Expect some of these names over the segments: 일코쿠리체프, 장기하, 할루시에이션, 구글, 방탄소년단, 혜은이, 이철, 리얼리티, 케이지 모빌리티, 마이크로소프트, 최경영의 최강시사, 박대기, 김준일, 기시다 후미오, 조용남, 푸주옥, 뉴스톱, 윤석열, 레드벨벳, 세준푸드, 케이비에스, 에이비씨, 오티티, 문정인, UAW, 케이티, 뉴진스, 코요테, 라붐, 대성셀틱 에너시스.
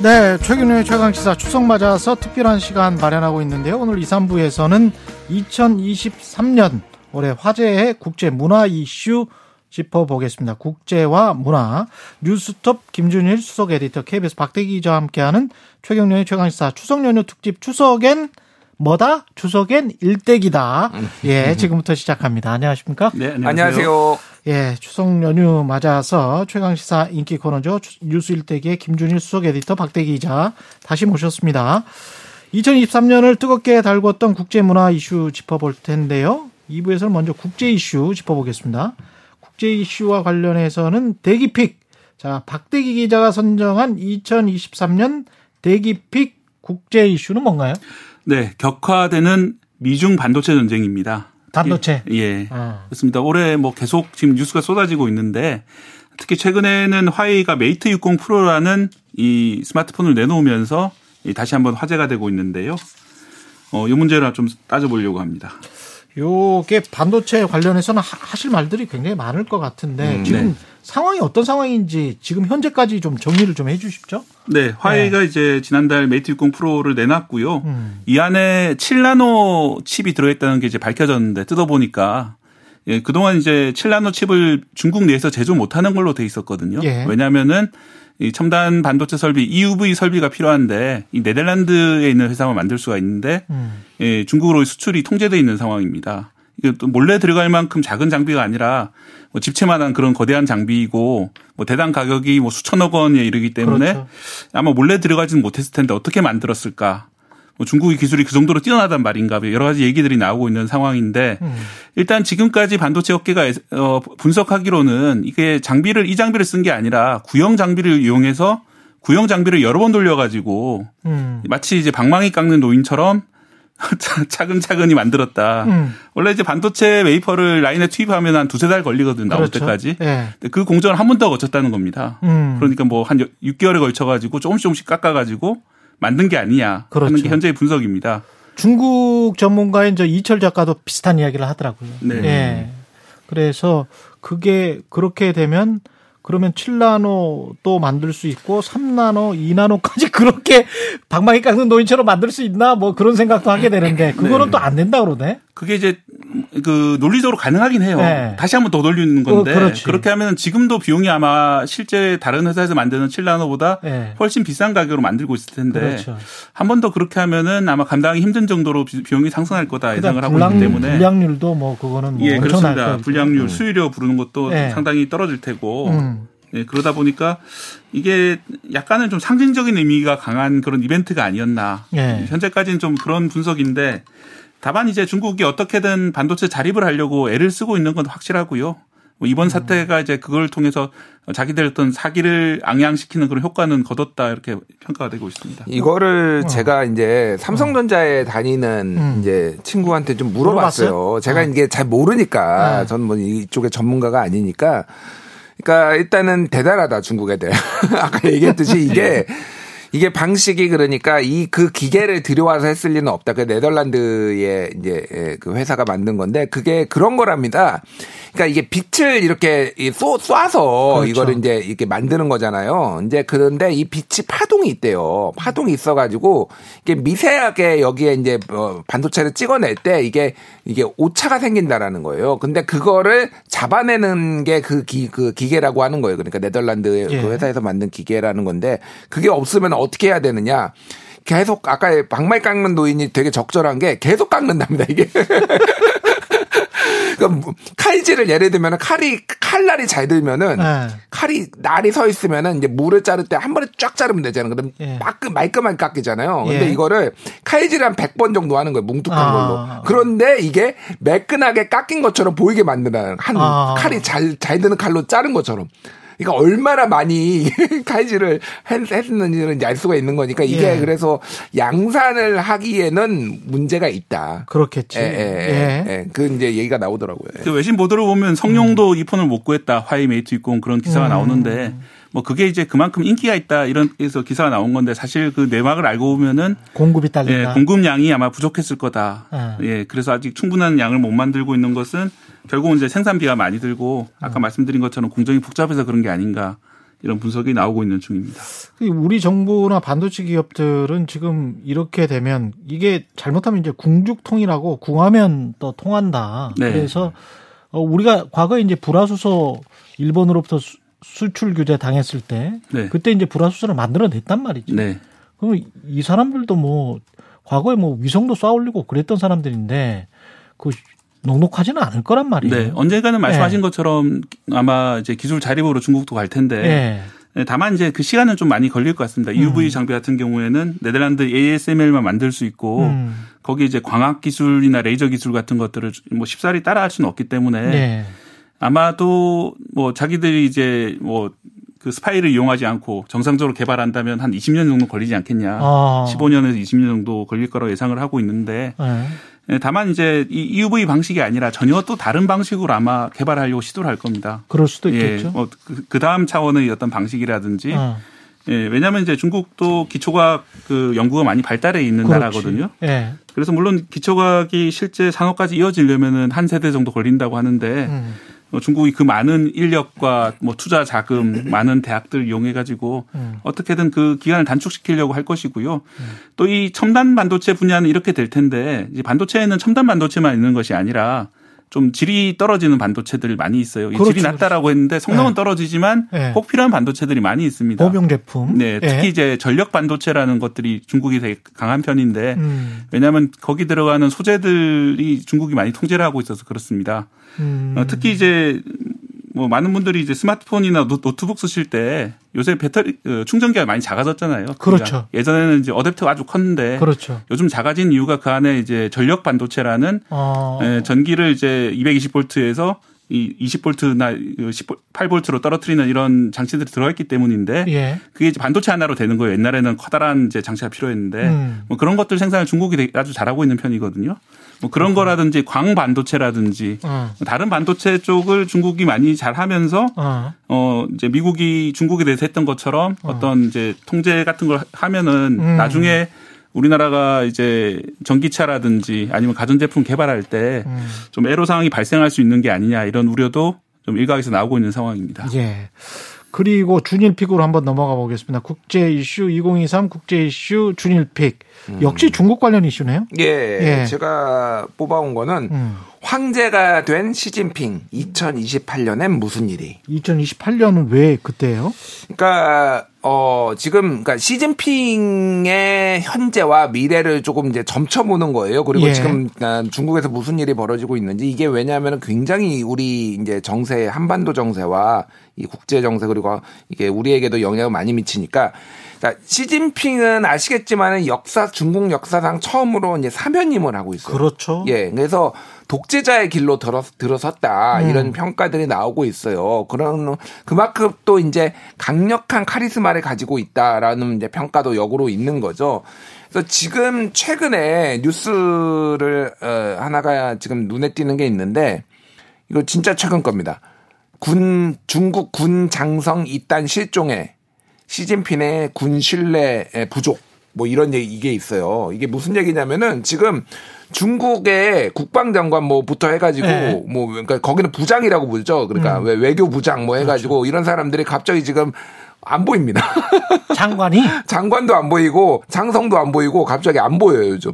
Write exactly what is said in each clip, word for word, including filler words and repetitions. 네, 최근의 최강시사 추석 맞아서 특별한 시간 마련하고 있는데요. 오늘 이, 삼부에서는 이천이십삼 년 올해 화제의 국제 문화 이슈 짚어보겠습니다. 국제와 문화, 뉴스톱 김준일 수석 에디터, 케이비에스 박대기 기자와 함께하는 최경영의 최강시사 추석 연휴 특집, 추석엔 뭐다? 추석엔 일대기다. 예, 지금부터 시작합니다. 안녕하십니까? 네, 안녕하세요. 안녕하세요. 예, 추석 연휴 맞아서 최강시사 인기 코너죠. 뉴스 일대기의 김준일 수석 에디터, 박대기 기자 다시 모셨습니다. 이천이십삼 년을 뜨겁게 달궜던 국제문화 이슈 짚어볼 텐데요. 이 부에서는 먼저 국제 이슈 짚어보겠습니다. 국제 이슈와 관련해서는 대기픽. 자, 박대기 기자가 선정한 이천이십삼 년 대기픽 국제 이슈는 뭔가요? 네, 격화되는 미중 반도체 전쟁입니다. 반도체. 예, 예. 아. 그렇습니다. 올해 뭐 계속 지금 뉴스가 쏟아지고 있는데, 특히 최근에는 화웨이가 메이트 육십 프로라는 이 스마트폰을 내놓으면서 다시 한번 화제가 되고 있는데요. 어, 이 문제를 좀 따져보려고 합니다. 요게 반도체 관련해서는 하실 말들이 굉장히 많을 것 같은데, 음, 지금 네. 상황이 어떤 상황인지 지금 현재까지 좀 정리를 좀 해 주십시오. 네, 화웨이가 네. 이제 지난달 메이트 육십 프로를 내놨고요. 음. 이 안에 칠 나노 칩이 들어있다는 게 이제 밝혀졌는데, 뜯어보니까 예, 그동안 이제 칠 나노 칩을 중국 내에서 제조 못하는 걸로 돼 있었거든요. 예. 왜냐하면은 이 첨단 반도체 설비 이유브이 설비가 필요한데 이 네덜란드에 있는 회사만 만들 수가 있는데 음. 예, 중국으로 수출이 통제돼 있는 상황입니다. 이게 또 몰래 들어갈 만큼 작은 장비가 아니라 뭐 집채만한 그런 거대한 장비이고 뭐 대당 가격이 뭐 수천억 원에 이르기 때문에 그렇죠. 아마 몰래 들어가지는 못했을 텐데 어떻게 만들었을까? 뭐 중국의 기술이 그 정도로 뛰어나단 말인가? 여러 가지 얘기들이 나오고 있는 상황인데 음. 일단 지금까지 반도체 업계가 분석하기로는 이게 장비를 이 장비를 쓴 게 아니라 구형 장비를 이용해서 구형 장비를 여러 번 돌려가지고 음. 마치 이제 방망이 깎는 노인처럼 차근차근히 만들었다. 음. 원래 이제 반도체 웨이퍼를 라인에 투입하면 한 두세 달 걸리거든, 나올 그렇죠. 때까지. 네. 그 공정을 한 번 더 거쳤다는 겁니다. 음. 그러니까 뭐 한 육 개월에 걸쳐가지고 조금씩 조금씩 깎아가지고 만든 게 아니냐 그렇죠. 하는 게 현재의 분석입니다. 중국 전문가인 저 이철 작가도 비슷한 이야기를 하더라고요. 네. 네. 그래서 그게 그렇게 되면 그러면 칠 나노도 만들 수 있고 삼 나노, 이 나노까지 그렇게 방망이 깎는 노인처럼 만들 수 있나 뭐 그런 생각도 하게 되는데 그거는 네. 또 안 된다 그러네. 그게 이제 그 논리적으로 가능하긴 해요. 네. 다시 한번 더 돌리는 건데 어, 그렇게 하면 지금도 비용이 아마 실제 다른 회사에서 만드는 칠 나노보다 네. 훨씬 비싼 가격으로 만들고 있을 텐데 그렇죠. 한 번 더 그렇게 하면은 아마 감당하기 힘든 정도로 비용이 상승할 거다 예상을 하고 불량, 있기 때문에 불량률도 뭐 그거는 뭐 예, 엄청날 거예요. 불량률, 수율이라고 부르는 것도 네. 상당히 떨어질 테고. 음. 네, 그러다 보니까 이게 약간은 좀 상징적인 의미가 강한 그런 이벤트가 아니었나. 네. 현재까지는 좀 그런 분석인데 다만 이제 중국이 어떻게든 반도체 자립을 하려고 애를 쓰고 있는 건 확실하고요. 뭐 이번 사태가 이제 그걸 통해서 자기들 어떤 사기를 앙양시키는 그런 효과는 거뒀다 이렇게 평가가 되고 있습니다. 이거를 어. 제가 이제 삼성전자에 다니는 음. 이제 친구한테 좀 물어봤어요. 물어봤어요? 제가 어. 이게 잘 모르니까 네. 저는 뭐 이쪽에 전문가가 아니니까. 그러니까 일단은 대단하다 중국 애들. 아까 얘기했듯이 이게 이게 방식이 그러니까 이 그 기계를 들여와서 했을 리는 없다. 그 네덜란드의 이제 그 회사가 만든 건데 그게 그런 거랍니다. 그러니까 이게 빛을 이렇게 쏘, 쏴서 그렇죠. 이거를 이제 이렇게 만드는 거잖아요. 이제 그런데 이 빛이 파동이 있대요. 파동이 있어가지고 이게 미세하게 여기에 이제 반도체를 찍어낼 때 이게 이게 오차가 생긴다라는 거예요. 근데 그거를 잡아내는 게 그 기, 그 기계라고 하는 거예요. 그러니까 네덜란드 예. 그 회사에서 만든 기계라는 건데 그게 없으면 어떻게 해야 되느냐. 계속 아까 방망이 깎는 노인이 되게 적절한 게 계속 깎는답니다. 이게. 그러니까 칼질을 예를 들면 칼이 칼날이 잘 들면은 네. 칼이 날이 서 있으면은 이제 물을 자를 때 한 번에 쫙 자르면 되잖아요. 근데 예. 말끔하게 깎이잖아요. 근데 예. 이거를 칼질을 한 백 번 정도 하는 거예요. 뭉툭한 아. 걸로. 그런데 이게 매끈하게 깎인 것처럼 보이게 만드는 한 아. 칼이 잘 잘 드는 칼로 자른 것처럼. 그러니까 얼마나 많이 카이지를 했는지는 이제 알 수가 있는 거니까 이게 예. 그래서 양산을 하기에는 문제가 있다. 그렇겠지. 예, 예, 예. 예. 그 이제 얘기가 나오더라고요. 예. 그 외신 보도를 보면 성룡도 음. 이폰을 못 구했다. 화이 메이트 이공 그런 기사가 음. 나오는데 뭐 그게 이제 그만큼 인기가 있다 이런 해서 기사가 나온 건데 사실 그 내막을 알고 보면은 공급이 딸린다. 예, 공급량이 아마 부족했을 거다. 음. 예, 그래서 아직 충분한 양을 못 만들고 있는 것은 결국은 이제 생산비가 많이 들고 아까 음. 말씀드린 것처럼 공정이 복잡해서 그런 게 아닌가 이런 분석이 나오고 있는 중입니다. 우리 정부나 반도체 기업들은 지금 이렇게 되면 이게 잘못하면 이제 궁죽통이라고 궁하면 또 통한다. 네. 그래서 우리가 과거에 이제 불화수소 일본으로부터 수, 수출 규제 당했을 때 네. 그때 이제 불화수소를 만들어냈단 말이죠. 네. 그럼 이 사람들도 뭐 과거에 뭐 위성도 쏴올리고 그랬던 사람들인데 그 녹록하지는 않을 거란 말이에요. 네, 언젠가는 말씀하신 네. 것처럼 아마 이제 기술 자립으로 중국도 갈 텐데 네. 다만 이제 그 시간은 좀 많이 걸릴 것 같습니다. 이유브이 음. 장비 같은 경우에는 네덜란드 에이에스엠엘만 만들 수 있고 음. 거기 이제 광학 기술이나 레이저 기술 같은 것들을 뭐 쉽사리 따라할 수는 없기 때문에 네. 아마도 뭐 자기들이 이제 뭐 그 스파이를 이용하지 않고 정상적으로 개발한다면 한 이십 년 정도 걸리지 않겠냐. 아. 십오 년에서 이십 년 정도 걸릴 거라고 예상을 하고 있는데. 네. 다만 이제 이 이유브이 방식이 아니라 전혀 또 다른 방식으로 아마 개발하려고 시도를 할 겁니다. 그럴 수도 있겠죠. 예, 뭐 그 다음 차원의 어떤 방식이라든지. 어. 예, 왜냐하면 이제 중국도 기초과학 그 연구가 많이 발달해 있는 그렇지. 나라거든요. 예. 그래서 물론 기초과학이 실제 산업까지 이어지려면은 한 세대 정도 걸린다고 하는데 음. 중국이 그 많은 인력과 뭐 투자 자금, 많은 대학들 이용해 가지고 음. 어떻게든 그 기간을 단축시키려고 할 것이고요. 음. 또 이 첨단 반도체 분야는 이렇게 될 텐데 이제 반도체에는 첨단 반도체만 있는 것이 아니라 좀 질이 떨어지는 반도체들이 많이 있어요. 그렇죠, 질이 낮다라고 했는데 성능은 네. 떨어지지만 네. 꼭 필요한 반도체들이 많이 있습니다. 보병 제품. 네, 특히 네. 이제 전력 반도체라는 것들이 중국이 되게 강한 편인데 음. 왜냐하면 거기 들어가는 소재들이 중국이 많이 통제를 하고 있어서 그렇습니다. 음. 특히 이제 뭐 많은 분들이 이제 스마트폰이나 노트북 쓰실 때 요새 배터리 충전기가 많이 작아졌잖아요. 그렇죠. 그러니까 예전에는 이제 어댑터가 아주 컸는데 그렇죠. 요즘 작아진 이유가 그 안에 이제 전력 반도체라는 어. 전기를 이제 이백이십 볼트에서 이 이십 볼트나 십팔 볼트로 떨어뜨리는 이런 장치들이 들어있기 때문인데 예. 그게 이제 반도체 하나로 되는 거예요. 옛날에는 커다란 이제 장치가 필요했는데 음. 뭐 그런 것들 생산을 중국이 아주 잘하고 있는 편이거든요. 뭐 그런 음. 거라든지 광반도체라든지 음. 다른 반도체 쪽을 중국이 많이 잘하면서 음. 어 이제 미국이 중국에 대해서 했던 것처럼 음. 어떤 이제 통제 같은 걸 하면은 음. 나중에 우리나라가 이제 전기차라든지 아니면 가전제품 개발할 때 좀 애로사항이 발생할 수 있는 게 아니냐 이런 우려도 좀 일각에서 나오고 있는 상황입니다. 예. 그리고 준일픽으로 한번 넘어가 보겠습니다. 국제 이슈 이천이십삼 국제 이슈 준일픽. 역시 음. 중국 관련 이슈네요. 예, 예. 제가 뽑아온 거는 음. 황제가 된 시진핑 이천이십팔 년엔 무슨 일이. 이천이십팔 년은 왜 그때예요? 그러니까 어 지금 그러니까 시진핑의 현재와 미래를 조금 이제 점쳐보는 거예요. 그리고 예. 지금 중국에서 무슨 일이 벌어지고 있는지 이게 왜냐하면 굉장히 우리 이제 정세 한반도 정세와 이 국제 정세 그리고 이게 우리에게도 영향을 많이 미치니까. 그러니까 시진핑은 아시겠지만은 역사 중국 역사상 처음으로 이제 사면임을 하고 있어요. 그렇죠. 예, 그래서 독재자의 길로 들어, 들어섰다 음. 이런 평가들이 나오고 있어요. 그런 그만큼 또 이제 강력한 카리스마를 가지고 있다라는 이제 평가도 역으로 있는 거죠. 그래서 지금 최근에 뉴스를 어, 하나가 지금 눈에 띄는 게 있는데 이거 진짜 최근 겁니다. 군 중국 군 장성 이단 실종에 시진핑의 군 신뢰 부족 뭐 이런 얘기 이게 있어요. 이게 무슨 얘기냐면은 지금 중국의 국방장관 뭐부터 해가지고 네. 뭐 그러니까 거기는 부장이라고 부르죠. 그러니까 음. 외교부장 뭐 해가지고 그렇죠. 이런 사람들이 갑자기 지금 안 보입니다. 장관이? 장관도 안 보이고 장성도 안 보이고 갑자기 안 보여요 요즘.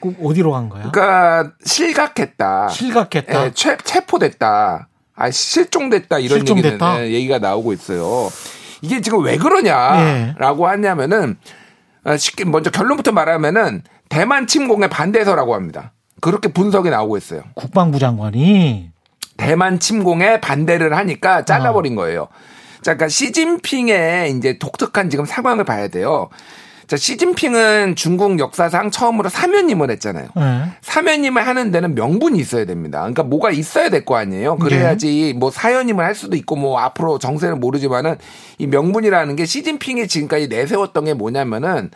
그럼 어디로 간 거야? 그러니까 실각했다. 실각했다. 예, 체, 체포됐다. 아 실종됐다 이런 실종됐다? 얘기는 예, 얘기가 나오고 있어요. 이게 지금 왜 그러냐라고 네. 하냐면은 쉽게 먼저 결론부터 말하면은 대만 침공에 반대해서라고 합니다. 그렇게 분석이 나오고 있어요. 국방부 장관이 대만 침공에 반대를 하니까 잘라버린 거예요. 자, 그러니까 시진핑의 이제 독특한 지금 상황을 봐야 돼요. 자, 시진핑은 중국 역사상 처음으로 사면임을 했잖아요. 네. 사면임을 하는 데는 명분이 있어야 됩니다. 그러니까 뭐가 있어야 될 거 아니에요. 그래야지 네. 뭐 사연임을 할 수도 있고 뭐 앞으로 정세는 모르지만은 이 명분이라는 게 시진핑이 지금까지 내세웠던 게 뭐냐면은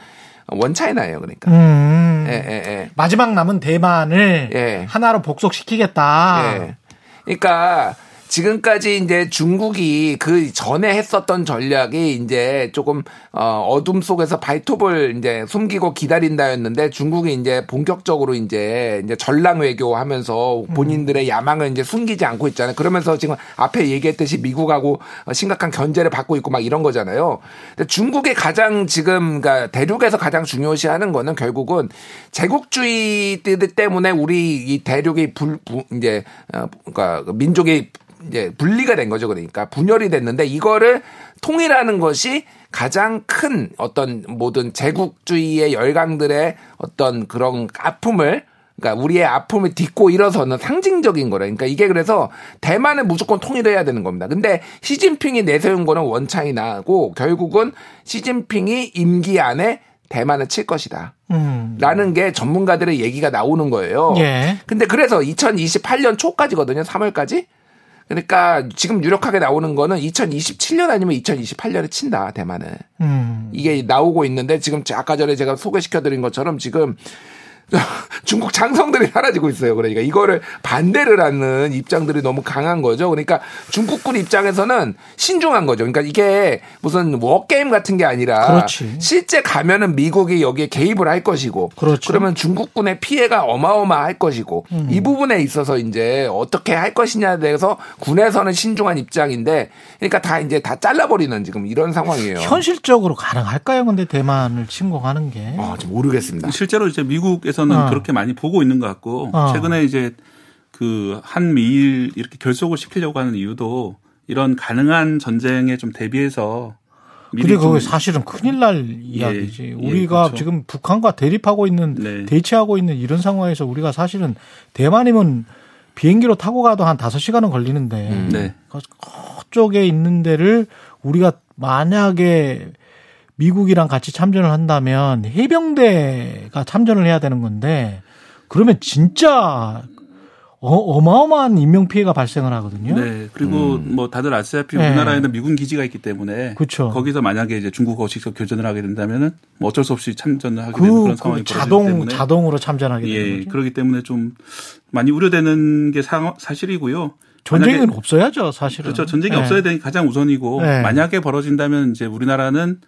원차이나예요, 그러니까. 음. 예, 예, 예. 마지막 남은 대만을 예. 하나로 복속시키겠다. 예. 그러니까 지금까지 이제 중국이 그 전에 했었던 전략이 이제 조금 어 어둠 속에서 발톱을 이제 숨기고 기다린다였는데 중국이 이제 본격적으로 이제 이제 전랑 외교하면서 본인들의 야망을 이제 숨기지 않고 있잖아요. 그러면서 지금 앞에 얘기했듯이 미국하고 심각한 견제를 받고 있고 막 이런 거잖아요. 근데 중국이 가장 지금 그러니까 대륙에서 가장 중요시하는 거는 결국은 제국주의 때문에 우리 이 대륙이 불, 부, 이제 그러니까 민족이 이제 분리가 된 거죠. 그러니까 분열이 됐는데 이거를 통일하는 것이 가장 큰 어떤 모든 제국주의의 열강들의 어떤 그런 아픔을 그러니까 우리의 아픔을 딛고 일어서는 상징적인 거라. 그러니까 이게 그래서 대만을 무조건 통일해야 되는 겁니다. 근데 시진핑이 내세운 거는 원차이나고 결국은 시진핑이 임기 안에 대만을 칠 것이다. 음. 라는 게 전문가들의 얘기가 나오는 거예요. 예. 근데 그래서 이천이십팔 년 초까지거든요. 삼월까지. 그러니까 지금 유력하게 나오는 거는 이천이십칠 년 아니면 이천이십팔 년에 친다, 대만을. 음. 이게 나오고 있는데 지금 아까 전에 제가 소개시켜드린 것처럼 지금 중국 장성들이 사라지고 있어요. 그러니까 이거를 반대를 하는 입장들이 너무 강한 거죠. 그러니까 중국군 입장에서는 신중한 거죠. 그러니까 이게 무슨 워게임 같은 게 아니라 그렇지. 실제 가면은 미국이 여기에 개입을 할 것이고 그렇지. 그러면 중국군의 피해가 어마어마할 것이고 음. 이 부분에 있어서 이제 어떻게 할 것이냐에 대해서 군에서는 신중한 입장인데 그러니까 다 이제 다 잘라버리는 지금 이런 상황이에요. 현실적으로 가능할까요? 근데 대만을 침공하는 게. 아, 좀 모르겠습니다. 실제로 이제 미국에서 는 어. 그렇게 많이 보고 있는 것 같고 어. 최근에 이제 그 한미일 이렇게 결속을 시키려고 하는 이유도 이런 가능한 전쟁에 좀 대비해서 미리 근데 그게 사실은 큰일 날 이야기지. 예, 우리가 예, 그렇죠. 지금 북한과 대립하고 있는 네. 대치하고 있는 이런 상황에서 우리가 사실은 대만이면 비행기로 타고 가도 한 다섯 시간은 걸리는데 음, 네. 그쪽에 있는 데를 우리가 만약에 미국이랑 같이 참전을 한다면 해병대가 참전을 해야 되는 건데 그러면 진짜 어, 어마어마한 인명피해가 발생을 하거든요. 네. 그리고 음. 뭐 다들 아시다시피 네. 우리나라에는 미군 기지가 있기 때문에 그쵸. 거기서 만약에 이제 중국하고 직접 교전을 하게 된다면은 뭐 어쩔 수 없이 참전을 하게 그, 되는 그런 상황이 벌어지기 자동, 때문에 자동으로 참전하게 예, 되는 거죠. 그렇기 때문에 좀 많이 우려되는 게 사, 사실이고요. 전쟁은 없어야죠, 사실은. 그렇죠. 전쟁이 네. 없어야 되는 게 가장 우선이고 네. 만약에 벌어진다면 이제 우리나라는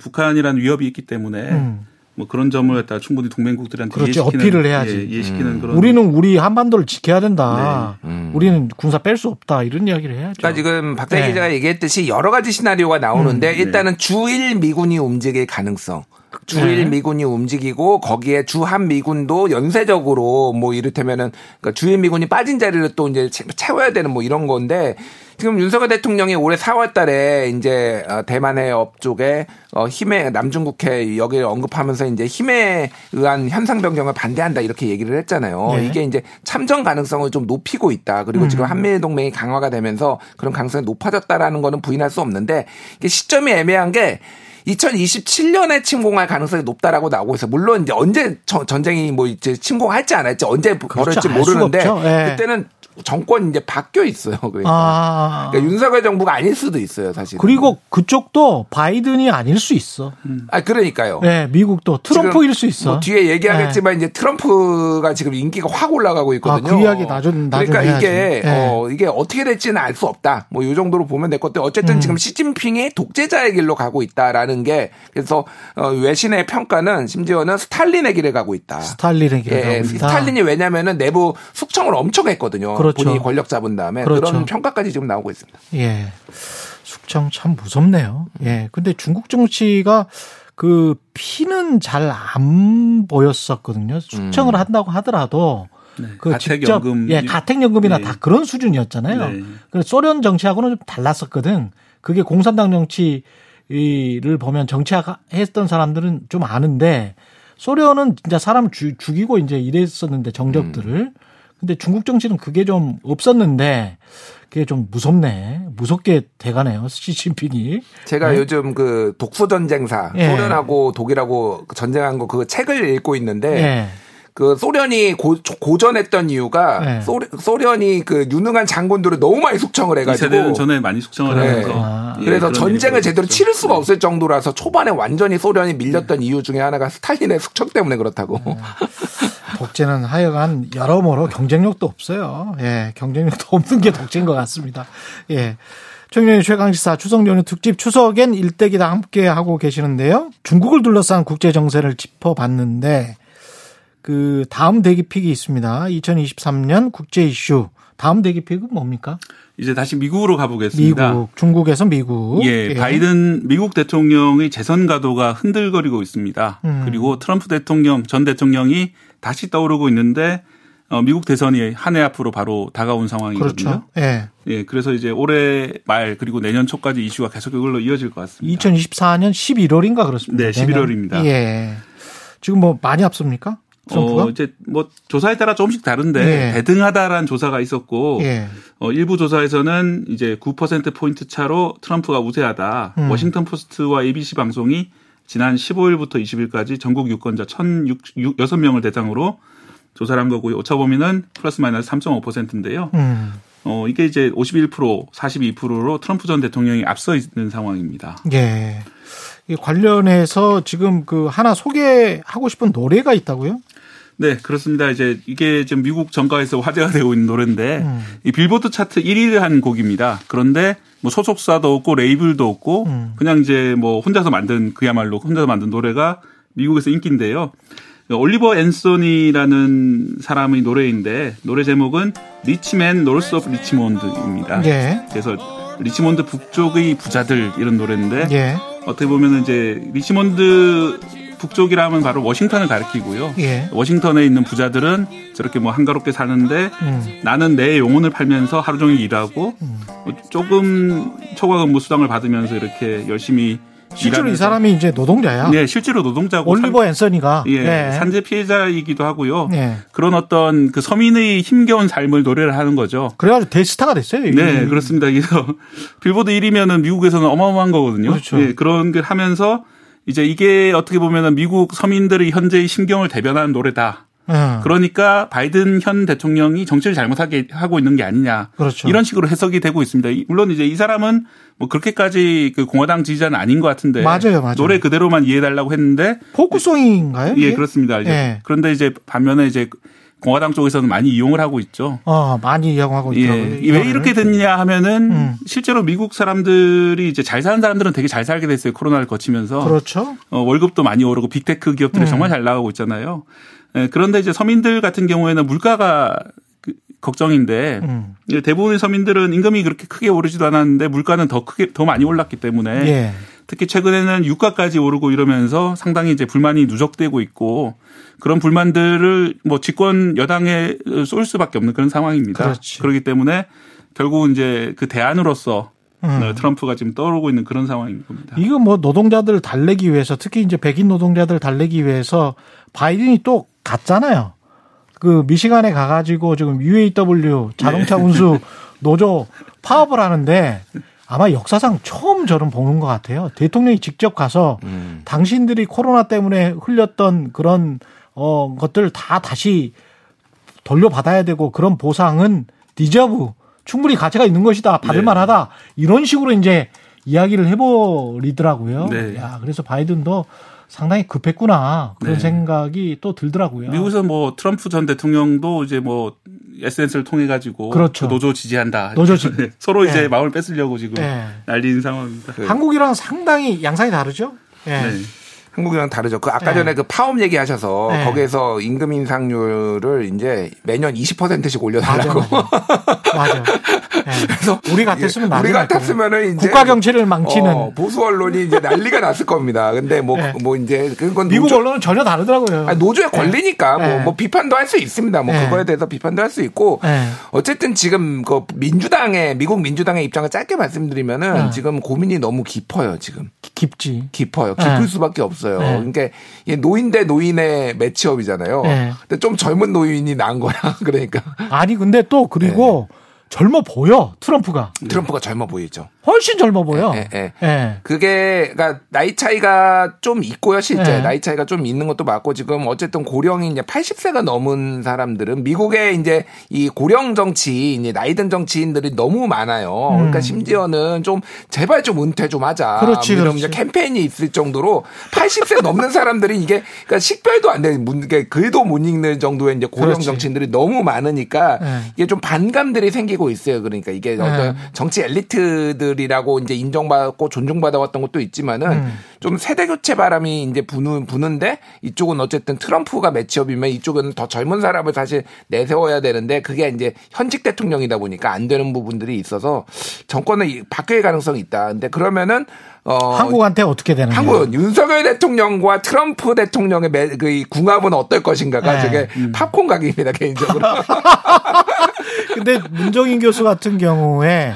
북한이라는 위협이 있기 때문에 음. 뭐 그런 점을 갖다 충분히 동맹국들한테 그렇지, 이해시키는, 어필을 해야지. 예, 이해시키는 음. 그런 우리는 우리 한반도를 지켜야 된다. 네. 음. 우리는 군사 뺄 수 없다. 이런 이야기를 해야죠. 그러니까 지금 박대기 네. 기자가 얘기했듯이 여러 가지 시나리오가 나오는데 음. 일단은 네. 주일 미군이 움직일 가능성. 주일 미군이 움직이고 거기에 주한 미군도 연쇄적으로 뭐 이를테면은 그러니까 주일 미군이 빠진 자리를 또 이제 채워야 되는 뭐 이런 건데 지금 윤석열 대통령이 올해 사월 달에 이제 대만해 업 쪽에 힘에 남중국해 여기를 언급하면서 이제 힘에 의한 현상 변경을 반대한다 이렇게 얘기를 했잖아요. 네. 이게 이제 참전 가능성을 좀 높이고 있다. 그리고 음. 지금 한미일 동맹이 강화가 되면서 그런 가능성이 높아졌다라는 거는 부인할 수 없는데 이게 시점이 애매한 게. 이천이십칠 년에 침공할 가능성이 높다라고 나오고 있어요. 물론 이제 언제 전쟁이 뭐 이제 침공할지 안 할지 언제 벌어질지 그렇죠, 모르는데 네. 그때는 정권 이제 바뀌어 있어요. 그러니까. 아. 그러니까 윤석열 정부가 아닐 수도 있어요, 사실. 그리고 그쪽도 바이든이 아닐 수 있어. 음. 아 그러니까요. 네, 미국도 트럼프일 수 있어. 뭐 뒤에 얘기하겠지만 네. 이제 트럼프가 지금 인기가 확 올라가고 있거든요. 아, 그 이야기 나중 나중 그러니까 해야지. 이게 네. 어 이게 어떻게 될지는 알 수 없다. 뭐 이 정도로 보면 될 것들. 어쨌든 음. 지금 시진핑이 독재자의 길로 가고 있다라는 게 그래서 어, 외신의 평가는 심지어는 스탈린의 길에 가고 있다. 스탈린의 길에 예, 가고 있다. 스탈린이 왜냐면은 내부 숙청을 엄청 했거든요. 그렇죠. 본인이 권력 잡은 다음에 그렇죠. 그런 평가까지 지금 나오고 있습니다. 예, 숙청 참 무섭네요. 예, 근데 중국 정치가 그 피는 잘 안 보였었거든요. 숙청을 음. 한다고 하더라도 네. 그 가택연금, 직접, 예, 가택연금이나 네. 다 그런 수준이었잖아요. 네. 그래서 소련 정치하고는 좀 달랐었거든. 그게 공산당 정치를 보면 정치했던 사람들은 좀 아는데 소련은 진짜 사람 주, 죽이고 이제 이랬었는데 정적들을. 음. 근데 중국 정치는 그게 좀 없었는데 그게 좀 무섭네. 무섭게 돼가네요. 시진핑이. 제가 네. 요즘 그 독수전쟁사 예. 소련하고 독일하고 전쟁한 거 그 책을 읽고 있는데 예. 그 소련이 고, 고전했던 이유가 네. 소리, 소련이 그 유능한 장군들을 너무 많이 숙청을 해가지고 이 세대는 전에 많이 숙청을 네. 하면서 아. 예, 그래서 전쟁을 제대로 있었죠. 치를 수가 없을 정도라서 초반에 완전히 소련이 밀렸던 네. 이유 중에 하나가 스탈린의 숙청 때문에 그렇다고. 네. 독재는 하여간 여러모로 경쟁력도 없어요. 예, 경쟁력도 없는 게 독재인 것 같습니다. 예. 최경영의 최강시사 추석 연휴 특집 추석엔 일대기 다 함께 하고 계시는데요. 중국을 둘러싼 국제 정세를 짚어봤는데. 그 다음 대기픽이 있습니다. 이천이십삼 년 국제 이슈. 다음 대기픽은 뭡니까? 이제 다시 미국으로 가보겠습니다. 미국. 중국에서 미국. 예, 예. 바이든 미국 대통령의 재선 가도가 흔들거리고 있습니다. 음. 그리고 트럼프 대통령, 전 대통령이 다시 떠오르고 있는데 미국 대선이 한 해 앞으로 바로 다가온 상황이거든요. 그렇죠. 예. 예, 그래서 이제 올해 말 그리고 내년 초까지 이슈가 계속 이걸로 이어질 것 같습니다. 이천이십사 년 십일월인가 그렇습니다. 네, 십일월입니다. 예. 지금 뭐 많이 앞섭니까? 어, 이제 뭐 조사에 따라 조금씩 다른데 예. 대등하다라는 조사가 있었고 예. 어, 일부 조사에서는 이제 구 퍼센트 포인트 차로 트럼프가 우세하다. 음. 워싱턴 포스트와 에이비씨 방송이 지난 십오일부터 이십일까지 전국 유권자 천육십육 명을 대상으로 조사를 한 거고요. 오차 범위는 플러스 마이너스 삼 점 오 퍼센트인데요. 음. 어, 이게 이제 오십일 퍼센트, 사십이 퍼센트로 트럼프 전 대통령이 앞서 있는 상황입니다. 예. 이 관련해서 지금 그 하나 소개하고 싶은 노래가 있다고요? 네, 그렇습니다. 이제 이게 지금 미국 정가에서 화제가 되고 있는 노래인데 음. 이 빌보드 차트 일 위를 한 곡입니다. 그런데 뭐 소속사도 없고 레이블도 없고 음. 그냥 이제 뭐 혼자서 만든 그야말로 혼자서 만든 노래가 미국에서 인기인데요. 올리버 앤서니라는 사람의 노래인데 노래 제목은 리치맨 노스 오브 리치몬드입니다. 예. 그래서 리치몬드 북쪽의 부자들 이런 노래인데 예. 어떻게 보면 이제 리치몬드 북쪽이라면 바로 워싱턴을 가리키고요. 예. 워싱턴에 있는 부자들은 저렇게 뭐 한가롭게 사는데 음. 나는 내 영혼을 팔면서 하루 종일 일하고 음. 조금 초과근무 수당을 받으면서 이렇게 열심히 실제로 일하면서. 이 사람이 이제 노동자야. 네, 실제로 노동자고. 올리버 앤서니가. 예, 네. 산재 피해자이기도 하고요. 네. 그런 어떤 그 서민의 힘겨운 삶을 노래를 하는 거죠. 그래가지고 대스타가 됐어요. 이미. 네, 그렇습니다. 그래서 빌보드 일 위면은 미국에서는 어마어마한 거거든요. 그렇죠. 예, 그런 걸 하면서 이제 이게 어떻게 보면은 미국 서민들의 현재의 심경을 대변하는 노래다. 음. 그러니까 바이든 현 대통령이 정치를 잘못하게 하고 있는 게 아니냐. 그렇죠. 이런 식으로 해석이 되고 있습니다. 물론 이제 이 사람은 뭐 그렇게까지 그 공화당 지지자는 아닌 것 같은데. 맞아요, 맞아요. 노래 그대로만 이해해달라고 했는데. 포크송인가요? 예, 그렇습니다. 이제. 예. 그런데 이제 반면에 이제 공화당 쪽에서는 많이 이용을 하고 있죠. 어, 많이 이용하고 있더라고요. 예. 왜 이렇게 됐냐 하면은 음. 실제로 미국 사람들이 이제 잘 사는 사람들은 되게 잘 살게 됐어요. 코로나를 거치면서. 그렇죠. 어, 월급도 많이 오르고 빅테크 기업들이 음. 정말 잘 나가고 있잖아요. 예, 그런데 이제 서민들 같은 경우에는 물가가 걱정인데 음. 대부분의 서민들은 임금이 그렇게 크게 오르지도 않았는데 물가는 더 크게 더 많이 올랐기 때문에 예. 특히 최근에는 유가까지 오르고 이러면서 상당히 이제 불만이 누적되고 있고 그런 불만들을 뭐 집권 여당에 쏠 수밖에 없는 그런 상황입니다. 그렇지. 그렇기 때문에 결국 이제 그 대안으로서 음. 트럼프가 지금 떠오르고 있는 그런 상황인 겁니다. 이거 뭐 노동자들 달래기 위해서 특히 이제 백인 노동자들 달래기 위해서 바이든이 또 갔잖아요. 그 미시간에 가가지고 지금 유에이더블유 자동차 네. 운수 노조 파업을 하는데 아마 역사상 처음 저는 보는 것 같아요. 대통령이 직접 가서 음. 당신들이 코로나 때문에 흘렸던 그런 어 것들 다 다시 돌려받아야 되고 그런 보상은 디자부 충분히 가치가 있는 것이다. 받을 네. 만하다. 이런 식으로 이제 이야기를 해버리더라고요. 네. 야, 그래서 바이든도 상당히 급했구나. 그런 네. 생각이 또 들더라고요. 미국에서 뭐 트럼프 전 대통령도 이제 뭐 에스엔에스를 통해 가지고 그렇죠. 그 노조 지지한다. 노조 지... 서로 이제 네. 마음을 뺏으려고 지금 네. 날린 상황입니다. 한국이랑 상당히 양상이 다르죠? 네. 네. 한국이랑 다르죠. 그 아까 전에 네. 그 파업 얘기하셔서 네. 거기에서 임금 인상률을 이제 매년 이십 퍼센트씩 올려달라고. 맞아, 맞아. 맞아. 네. 그래서 우리 같았으면 난리 우리 같았으면은 이제 국가 경제를 망치는 어, 보수 언론이 이제 난리가 났을 겁니다. 근데 뭐뭐 네. 뭐 이제 그건 미국 노조, 언론은 전혀 다르더라고요. 아니, 노조의 권리니까 네. 뭐, 뭐 비판도 할 수 있습니다. 뭐 네. 그거에 대해서 비판도 할 수 있고 네. 어쨌든 지금 그 민주당의 미국 민주당의 입장을 짧게 말씀드리면은 네. 지금 고민이 너무 깊어요. 지금 깊지 깊어요. 깊을 네. 수밖에 없어요. 네. 그러니까 노인 대 노인의 매치업이잖아요. 네. 근데 좀 젊은 노인이 나은 거야. 그러니까. 아니 근데 또 그리고 네. 젊어 보여, 트럼프가. 트럼프가 젊어 보이죠. 훨씬 젊어 보여. 예, 예, 예. 예. 그게, 그러니까 나이 차이가 좀 있고요, 실제. 예. 나이 차이가 좀 있는 것도 맞고, 지금 어쨌든 고령이 이제 팔십 세가 넘은 사람들은 미국의 이제 이 고령 정치, 이제 나이든 정치인들이 너무 많아요. 음. 그러니까 심지어는 좀 제발 좀 은퇴 좀 하자. 그렇지, 이런 그렇지. 이제 캠페인이 있을 정도로 팔십 세 넘는 사람들이 이게, 그러니까 식별도 안 되는, 그러니까 글도 못 읽는 정도의 이제 고령 그렇지. 정치인들이 너무 많으니까 예. 이게 좀 반감들이 생기고 있어요. 그러니까 이게 네. 어떤 정치 엘리트들이라고 이제 인정받고 존중받아왔던 것도 있지만은 음. 좀 세대 교체 바람이 이제 부는 부는데 이쪽은 어쨌든 트럼프가 매치업이면 이쪽은 더 젊은 사람을 사실 내세워야 되는데 그게 이제 현직 대통령이다 보니까 안 되는 부분들이 있어서 정권은 바뀔 가능성이 있다. 근데 그러면은 어 한국한테 어떻게 되는 한국은 윤석열 대통령과 트럼프 대통령의 매, 그 궁합은 어떨 것인가가 네. 저게 음. 팝콘 가게입니다 개인적으로. 근데 문정인 교수 같은 경우에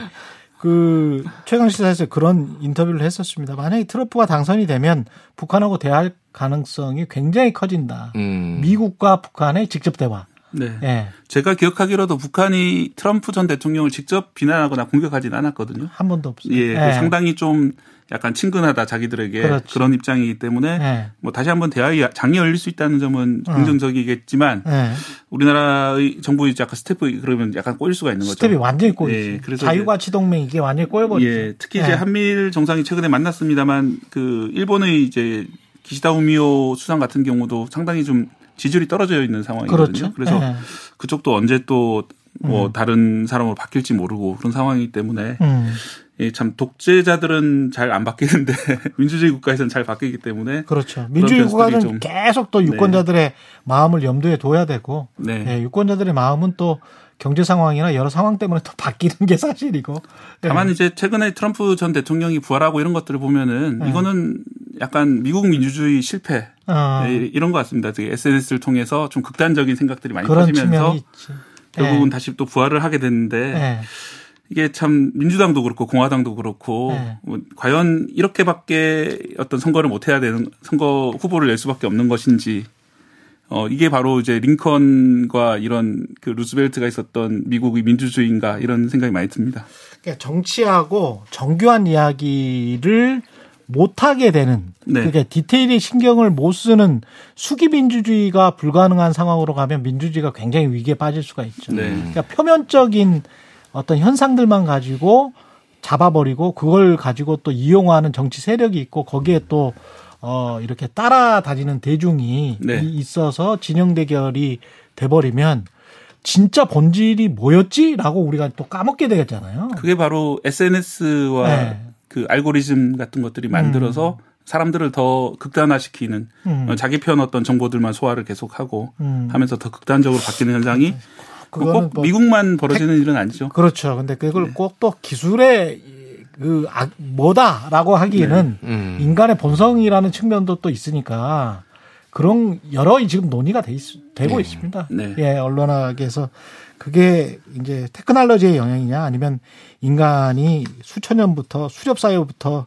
그 최강시사에서 그런 인터뷰를 했었습니다. 만약에 트럼프가 당선이 되면 북한하고 대화할 가능성이 굉장히 커진다. 음. 미국과 북한의 직접 대화. 네. 예. 제가 기억하기로도 북한이 트럼프 전 대통령을 직접 비난하거나 공격하진 않았거든요. 한 번도 없어요. 예, 예. 상당히 좀 약간 친근하다 자기들에게 그렇지. 그런 입장이기 때문에 예. 뭐 다시 한번 대화의 장이 열릴 수 있다는 점은 어. 긍정적이겠지만 예. 우리나라의 정부 이제 아까 스텝이 그러면 약간 꼬일 수가 있는 거죠. 스텝이 완전히 꼬이지. 예, 그래서 자유가치 동맹 이게 완전히 꼬여버리죠. 예, 특히 예. 이제 한미일 정상이 최근에 만났습니다만 그 일본의 이제 기시다 후미오 수상 같은 경우도 상당히 좀 지지율이 떨어져 있는 상황이거든요. 그렇죠. 그래서 네. 그쪽도 언제 또 뭐 음. 다른 사람으로 바뀔지 모르고 그런 상황이기 때문에 음. 예, 참 독재자들은 잘 안 바뀌는데 민주주의 국가에서는 잘 바뀌기 때문에 그렇죠. 민주주의 국가는 좀 계속 또 유권자들의 네. 마음을 염두에 둬야 되고 네. 네, 유권자들의 마음은 또 경제 상황이나 여러 상황 때문에 더 바뀌는 게 사실이고. 다만 네. 이제 최근에 트럼프 전 대통령이 부활하고 이런 것들을 보면은 네. 이거는 약간 미국 민주주의 실패 어. 네, 이런 것 같습니다. 에스엔에스를 통해서 좀 극단적인 생각들이 많이 퍼지면서 결국은 네. 다시 또 부활을 하게 됐는데 네. 이게 참 민주당도 그렇고 공화당도 그렇고 네. 과연 이렇게밖에 어떤 선거를 못 해야 되는 선거 후보를 낼 수밖에 없는 것인지. 어, 이게 바로 이제 링컨과 이런 그 루스벨트가 있었던 미국의 민주주의인가 이런 생각이 많이 듭니다. 그러니까 정치하고 정교한 이야기를 못하게 되는, 네. 그러니까 디테일에 신경을 못 쓰는 수기 민주주의가 불가능한 상황으로 가면 민주주의가 굉장히 위기에 빠질 수가 있죠. 네. 그러니까 표면적인 어떤 현상들만 가지고 잡아버리고 그걸 가지고 또 이용하는 정치 세력이 있고 거기에 또 어, 이렇게 따라다니는 대중이 네. 있어서 진영 대결이 돼버리면 진짜 본질이 뭐였지라고 우리가 또 까먹게 되겠잖아요. 그게 바로 에스엔에스와 네. 그 알고리즘 같은 것들이 만들어서 음. 사람들을 더 극단화시키는 음. 자기 편 어떤 정보들만 소화를 계속하고 음. 하면서 더 극단적으로 바뀌는 현상이 꼭 뭐 미국만 벌어지는 택... 일은 아니죠. 그렇죠. 근데 그걸 네. 꼭 또 기술의 그, 아, 뭐다라고 하기에는 네. 음. 인간의 본성이라는 측면도 또 있으니까 그런 여러 지금 논의가 돼 있, 되고 네. 있습니다. 네. 예, 언론학에서 그게 이제 테크놀로지의 영향이냐 아니면 인간이 수천 년부터 수렵사회부터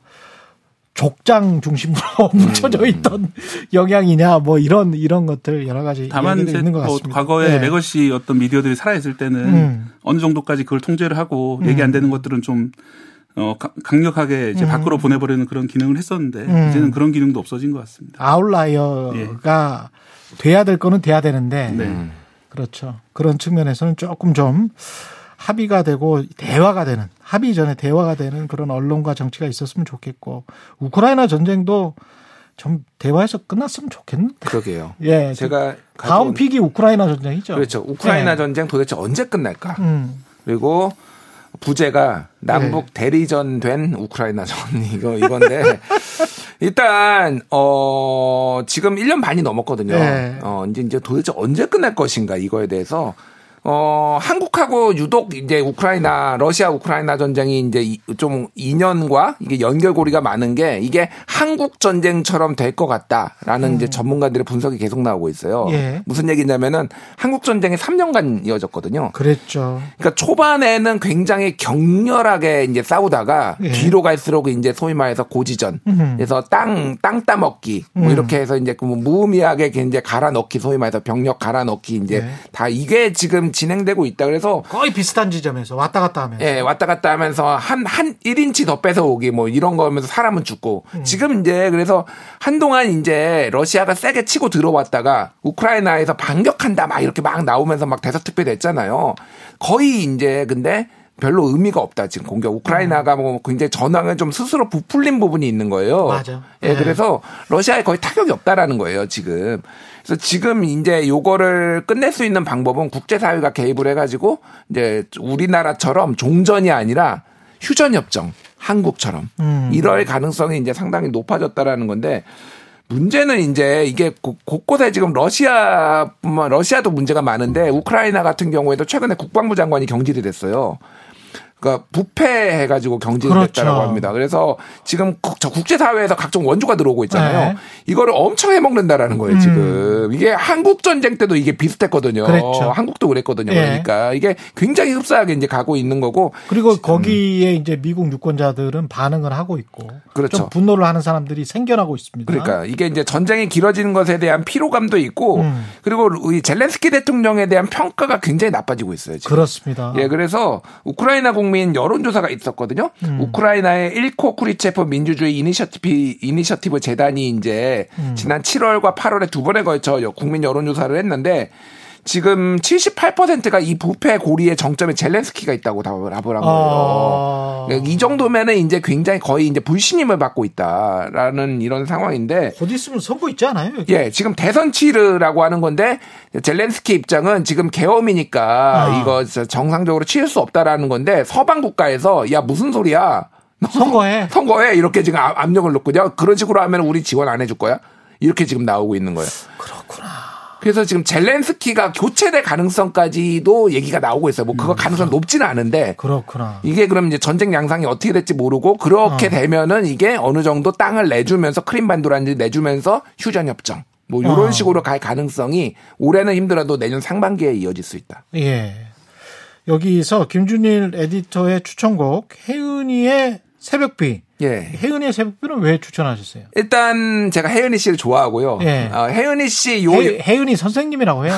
족장 중심으로 음. 뭉쳐져 있던 영향이냐 뭐 이런, 이런 것들 여러 가지 다만 이제 있는 것 같습니다. 뭐 과거에 네. 레거시 어떤 미디어들이 살아있을 때는 음. 어느 정도까지 그걸 통제를 하고 음. 얘기 안 되는 것들은 좀 어 강력하게 이제 음. 밖으로 보내버리는 그런 기능을 했었는데 음. 이제는 그런 기능도 없어진 것 같습니다. 아웃라이어가 예. 돼야 될 거는 돼야 되는데 네. 그렇죠. 그런 측면에서는 조금 좀 합의가 되고 대화가 되는 합의 전에 대화가 되는 그런 언론과 정치가 있었으면 좋겠고 우크라이나 전쟁도 좀 대화해서 끝났으면 좋겠는데. 그러게요. 예, 제가 다음 픽이 우크라이나 전쟁이죠. 그렇죠. 우크라이나 예. 전쟁 도대체 언제 끝날까? 음. 그리고 부제가 남북 대리전 된 우크라이나전 이거 이건데 일단 어 지금 일 년 반이 넘었거든요. 어 이제 이제 도대체 언제 끝날 것인가 이거에 대해서 어 한국하고 유독 이제 우크라이나 러시아 우크라이나 전쟁이 이제 좀 인연과 이게 연결고리가 많은 게 이게 한국 전쟁처럼 될 것 같다라는 음. 이제 전문가들의 분석이 계속 나오고 있어요. 예. 무슨 얘기냐면은 한국 전쟁이 삼 년간 이어졌거든요. 그랬죠. 그러니까 초반에는 굉장히 격렬하게 이제 싸우다가 예. 뒤로 갈수록 이제 소위 말해서 고지전, 음. 그래서 땅 땅 따먹기 음. 뭐 이렇게 해서 이제 무의미하게 이제 갈아 넣기 소위 말해서 병력 갈아 넣기 이제 예. 다 이게 지금 지금 진행되고 있다. 그래서 거의 비슷한 지점에서 왔다 갔다 하면서. 예, 왔다 갔다 하면서 한, 한 일 인치 더 뺏어오기 뭐 이런 거 하면서 사람은 죽고. 음. 지금 이제 그래서 한동안 이제 러시아가 세게 치고 들어왔다가 우크라이나에서 반격한다 막 이렇게 막 나오면서 막 대서특필됐잖아요. 거의 이제 근데 별로 의미가 없다. 지금 공격. 우크라이나가 뭐 굉장히 전황을 좀 스스로 부풀린 부분이 있는 거예요. 맞아. 예, 네. 그래서 러시아에 거의 타격이 없다라는 거예요, 지금. 그래서 지금 이제 요거를 끝낼 수 있는 방법은 국제사회가 개입을 해가지고 이제 우리나라처럼 종전이 아니라 휴전협정, 한국처럼 음. 이럴 가능성이 이제 상당히 높아졌다라는 건데, 문제는 이제 이게 곳곳에 지금 러시아, 러시아도 문제가 많은데 우크라이나 같은 경우에도 최근에 국방부 장관이 경질이 됐어요. 그러니까 부패해가지고 경질이 그렇죠. 됐다라고 합니다. 그래서 지금 국제사회에서 각종 원조가 들어오고 있잖아요. 네. 이거를 엄청 해먹는다라는 거예요. 음. 지금 이게 한국 전쟁 때도 이게 비슷했거든요. 그랬죠. 한국도 그랬거든요. 네. 그러니까 이게 굉장히 흡사하게 이제 가고 있는 거고. 그리고 거기에 이제 미국 유권자들은 반응을 하고 있고, 그렇죠. 좀 분노를 하는 사람들이 생겨나고 있습니다. 그러니까 이게 이제 전쟁이 길어지는 것에 대한 피로감도 있고, 음. 그리고 이 젤렌스키 대통령에 대한 평가가 굉장히 나빠지고 있어요. 지금. 그렇습니다. 예, 그래서 우크라이나 국 국민 여론조사가 있었거든요. 음. 우크라이나의 일코쿠리체프 민주주의 이니셔티브, 이니셔티브 재단이 이제 음. 지난 칠월과 팔월에 두 번에 걸쳐 국민 여론조사를 했는데, 지금 칠십팔 퍼센트가 이 부패 고리의 정점에 젤렌스키가 있다고 답을 한 거예요. 아. 그러니까 이 정도면은 이제 굉장히 거의 이제 불신임을 받고 있다라는 이런 상황인데. 곧 있으면 선거 있지 않아요? 여기? 예, 지금 대선 치르라고 하는 건데, 젤렌스키 입장은 지금 계엄이니까 아. 이거 정상적으로 치를 수 없다라는 건데, 서방 국가에서 야 무슨 소리야? 선거해. 선거해 이렇게 지금 압력을 놓고, 야 그런 식으로 하면 우리 지원 안 해줄 거야? 이렇게 지금 나오고 있는 거예요. 그렇구나. 그래서 지금 젤렌스키가 교체될 가능성까지도 얘기가 나오고 있어요. 뭐 그거 가능성 높지는 않은데. 그렇구나. 이게 그럼 이제 전쟁 양상이 어떻게 될지 모르고, 그렇게 어. 되면은 이게 어느 정도 땅을 내주면서 크림반도라든지 내주면서 휴전협정 뭐 이런 어. 식으로 갈 가능성이 올해는 힘들어도 내년 상반기에 이어질 수 있다. 예. 여기서 김준일 에디터의 추천곡 혜은이의 새벽비. 예. 혜은이의 새벽비는 왜 추천하셨어요? 일단 제가 혜은이 씨를 좋아하고요. 예. 어, 혜은이 씨 요 혜, 혜은이 선생님이라고 해요.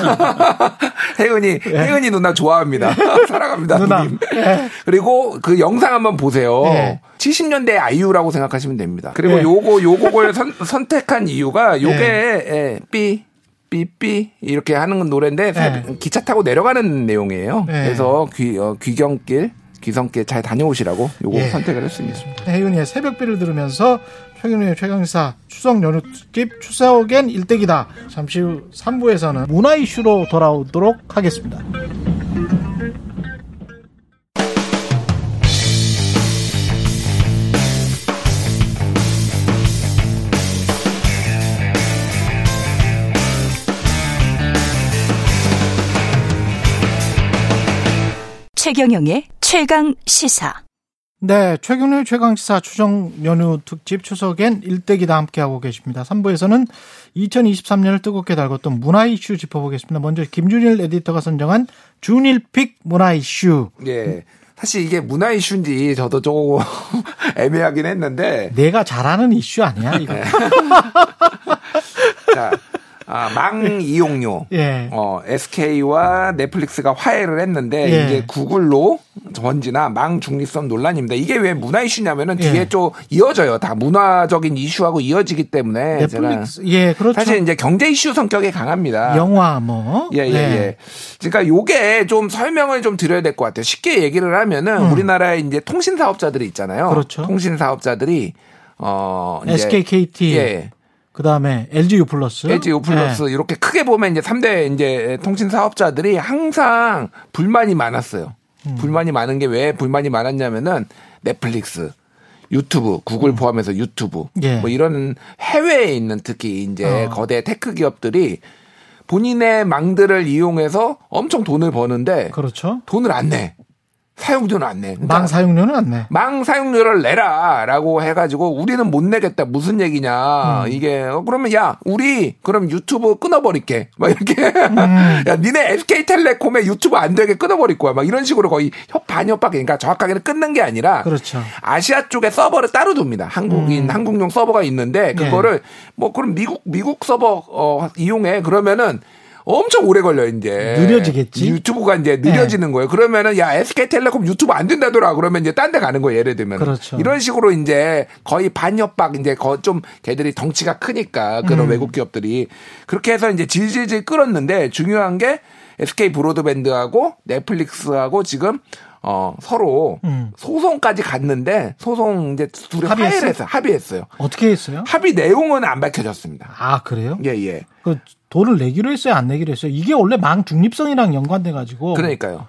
혜은이 예. 혜은이 누나 좋아합니다. 사랑합니다. 누나. 예. 그리고 그 영상 한번 보세요. 예. 칠십 년대 아이유라고 생각하시면 됩니다. 그리고 예. 요거 요곡을 선, 선택한 이유가 요게 예. 예. 삐 삐삐 이렇게 하는 노래인데 예. 기차 타고 내려가는 내용이에요. 예. 그래서 귀 어, 귀경길 귀성께 잘 다녀오시라고 요거 예. 선택을 했습니다. 혜윤이의 새벽비를 들으면서 최경영의 최강시사 추석 연휴 특집 추석엔 일대기다. 잠시 후 삼 부에서는 문화 이슈로 돌아오도록 하겠습니다. 최경영의 최강시사. 네, 최경영의 최강시사 추석 연휴 특집 추석엔 일대기다 함께하고 계십니다. 삼 부에서는 이천이십삼 년을 뜨겁게 달궜던 문화 이슈 짚어보겠습니다. 먼저 김준일 에디터가 선정한 준일픽 문화 이슈. 예. 사실 이게 문화 이슈인지 저도 조금 애매하긴 했는데. 내가 잘하는 이슈 아니야, 이거. 자. 아, 망 이용료. 예. 어, 에스케이와 넷플릭스가 화해를 했는데 예. 이게 구글로 번지나 망 중립성 논란입니다. 이게 왜 문화 이슈냐면은 예. 뒤에 좀 이어져요. 다 문화적인 이슈하고 이어지기 때문에. 넷플릭스. 제가 예, 그렇죠. 사실 이제 경제 이슈 성격이 강합니다. 영화 뭐. 예, 예, 예. 예. 그러니까 요게 좀 설명을 좀 드려야 될 것 같아요. 쉽게 얘기를 하면은 음. 우리나라에 이제 통신 사업자들이 있잖아요. 그렇죠. 통신 사업자들이 어, 이제 에스케이 케이티. 예. 그 다음에 엘지유 플러스. 엘지유 플러스. 네. 이렇게 크게 보면 이제 삼 대 이제 통신 사업자들이 항상 불만이 많았어요. 음. 불만이 많은 게 왜 불만이 많았냐면은 넷플릭스, 유튜브, 구글 음. 포함해서 유튜브. 예. 뭐 이런 해외에 있는 특히 이제 어. 거대 테크 기업들이 본인의 망들을 이용해서 엄청 돈을 버는데. 그렇죠. 돈을 안 내. 사용료는 안 내. 그러니까 망 사용료는 안 내. 망 사용료를 내라 라고 해가지고 우리는 못 내겠다. 무슨 얘기냐. 음. 이게 어, 그러면 야 우리 그럼 유튜브 끊어버릴게. 막 이렇게 음. 야 니네 에스케이텔레콤에 유튜브 안 되게 끊어버릴 거야. 막 이런 식으로 거의 반협박. 그러니까 정확하게는 끊는 게 아니라 그렇죠. 아시아 쪽에 서버를 따로 둡니다. 한국인 음. 한국용 서버가 있는데 그거를 네. 뭐 그럼 미국 미국 서버 어, 이용해. 그러면은 엄청 오래 걸려 이제. 느려지겠지. 유튜브가 이제 느려지는 네. 거예요. 그러면은 야 에스케이텔레콤 유튜브 안 된다더라. 그러면 이제 딴 데 가는 거예요. 예를 들면 그렇죠. 이런 식으로 이제 거의 반협박 이제 좀 걔들이 덩치가 크니까 그런 음. 외국 기업들이 그렇게 해서 이제 질질질 끌었는데 중요한 게 에스케이 브로드밴드하고 넷플릭스하고 지금 어 서로 음. 소송까지 갔는데 소송 이제 둘이 합의했어요? 합의했어요. 합의했어요. 어떻게 했어요? 합의 내용은 안 밝혀졌습니다. 아 그래요? 예예. 예. 그 돈을 내기로 했어요, 안 내기로 했어요? 이게 원래 망 중립성이랑 연관돼 가지고. 그러니까요.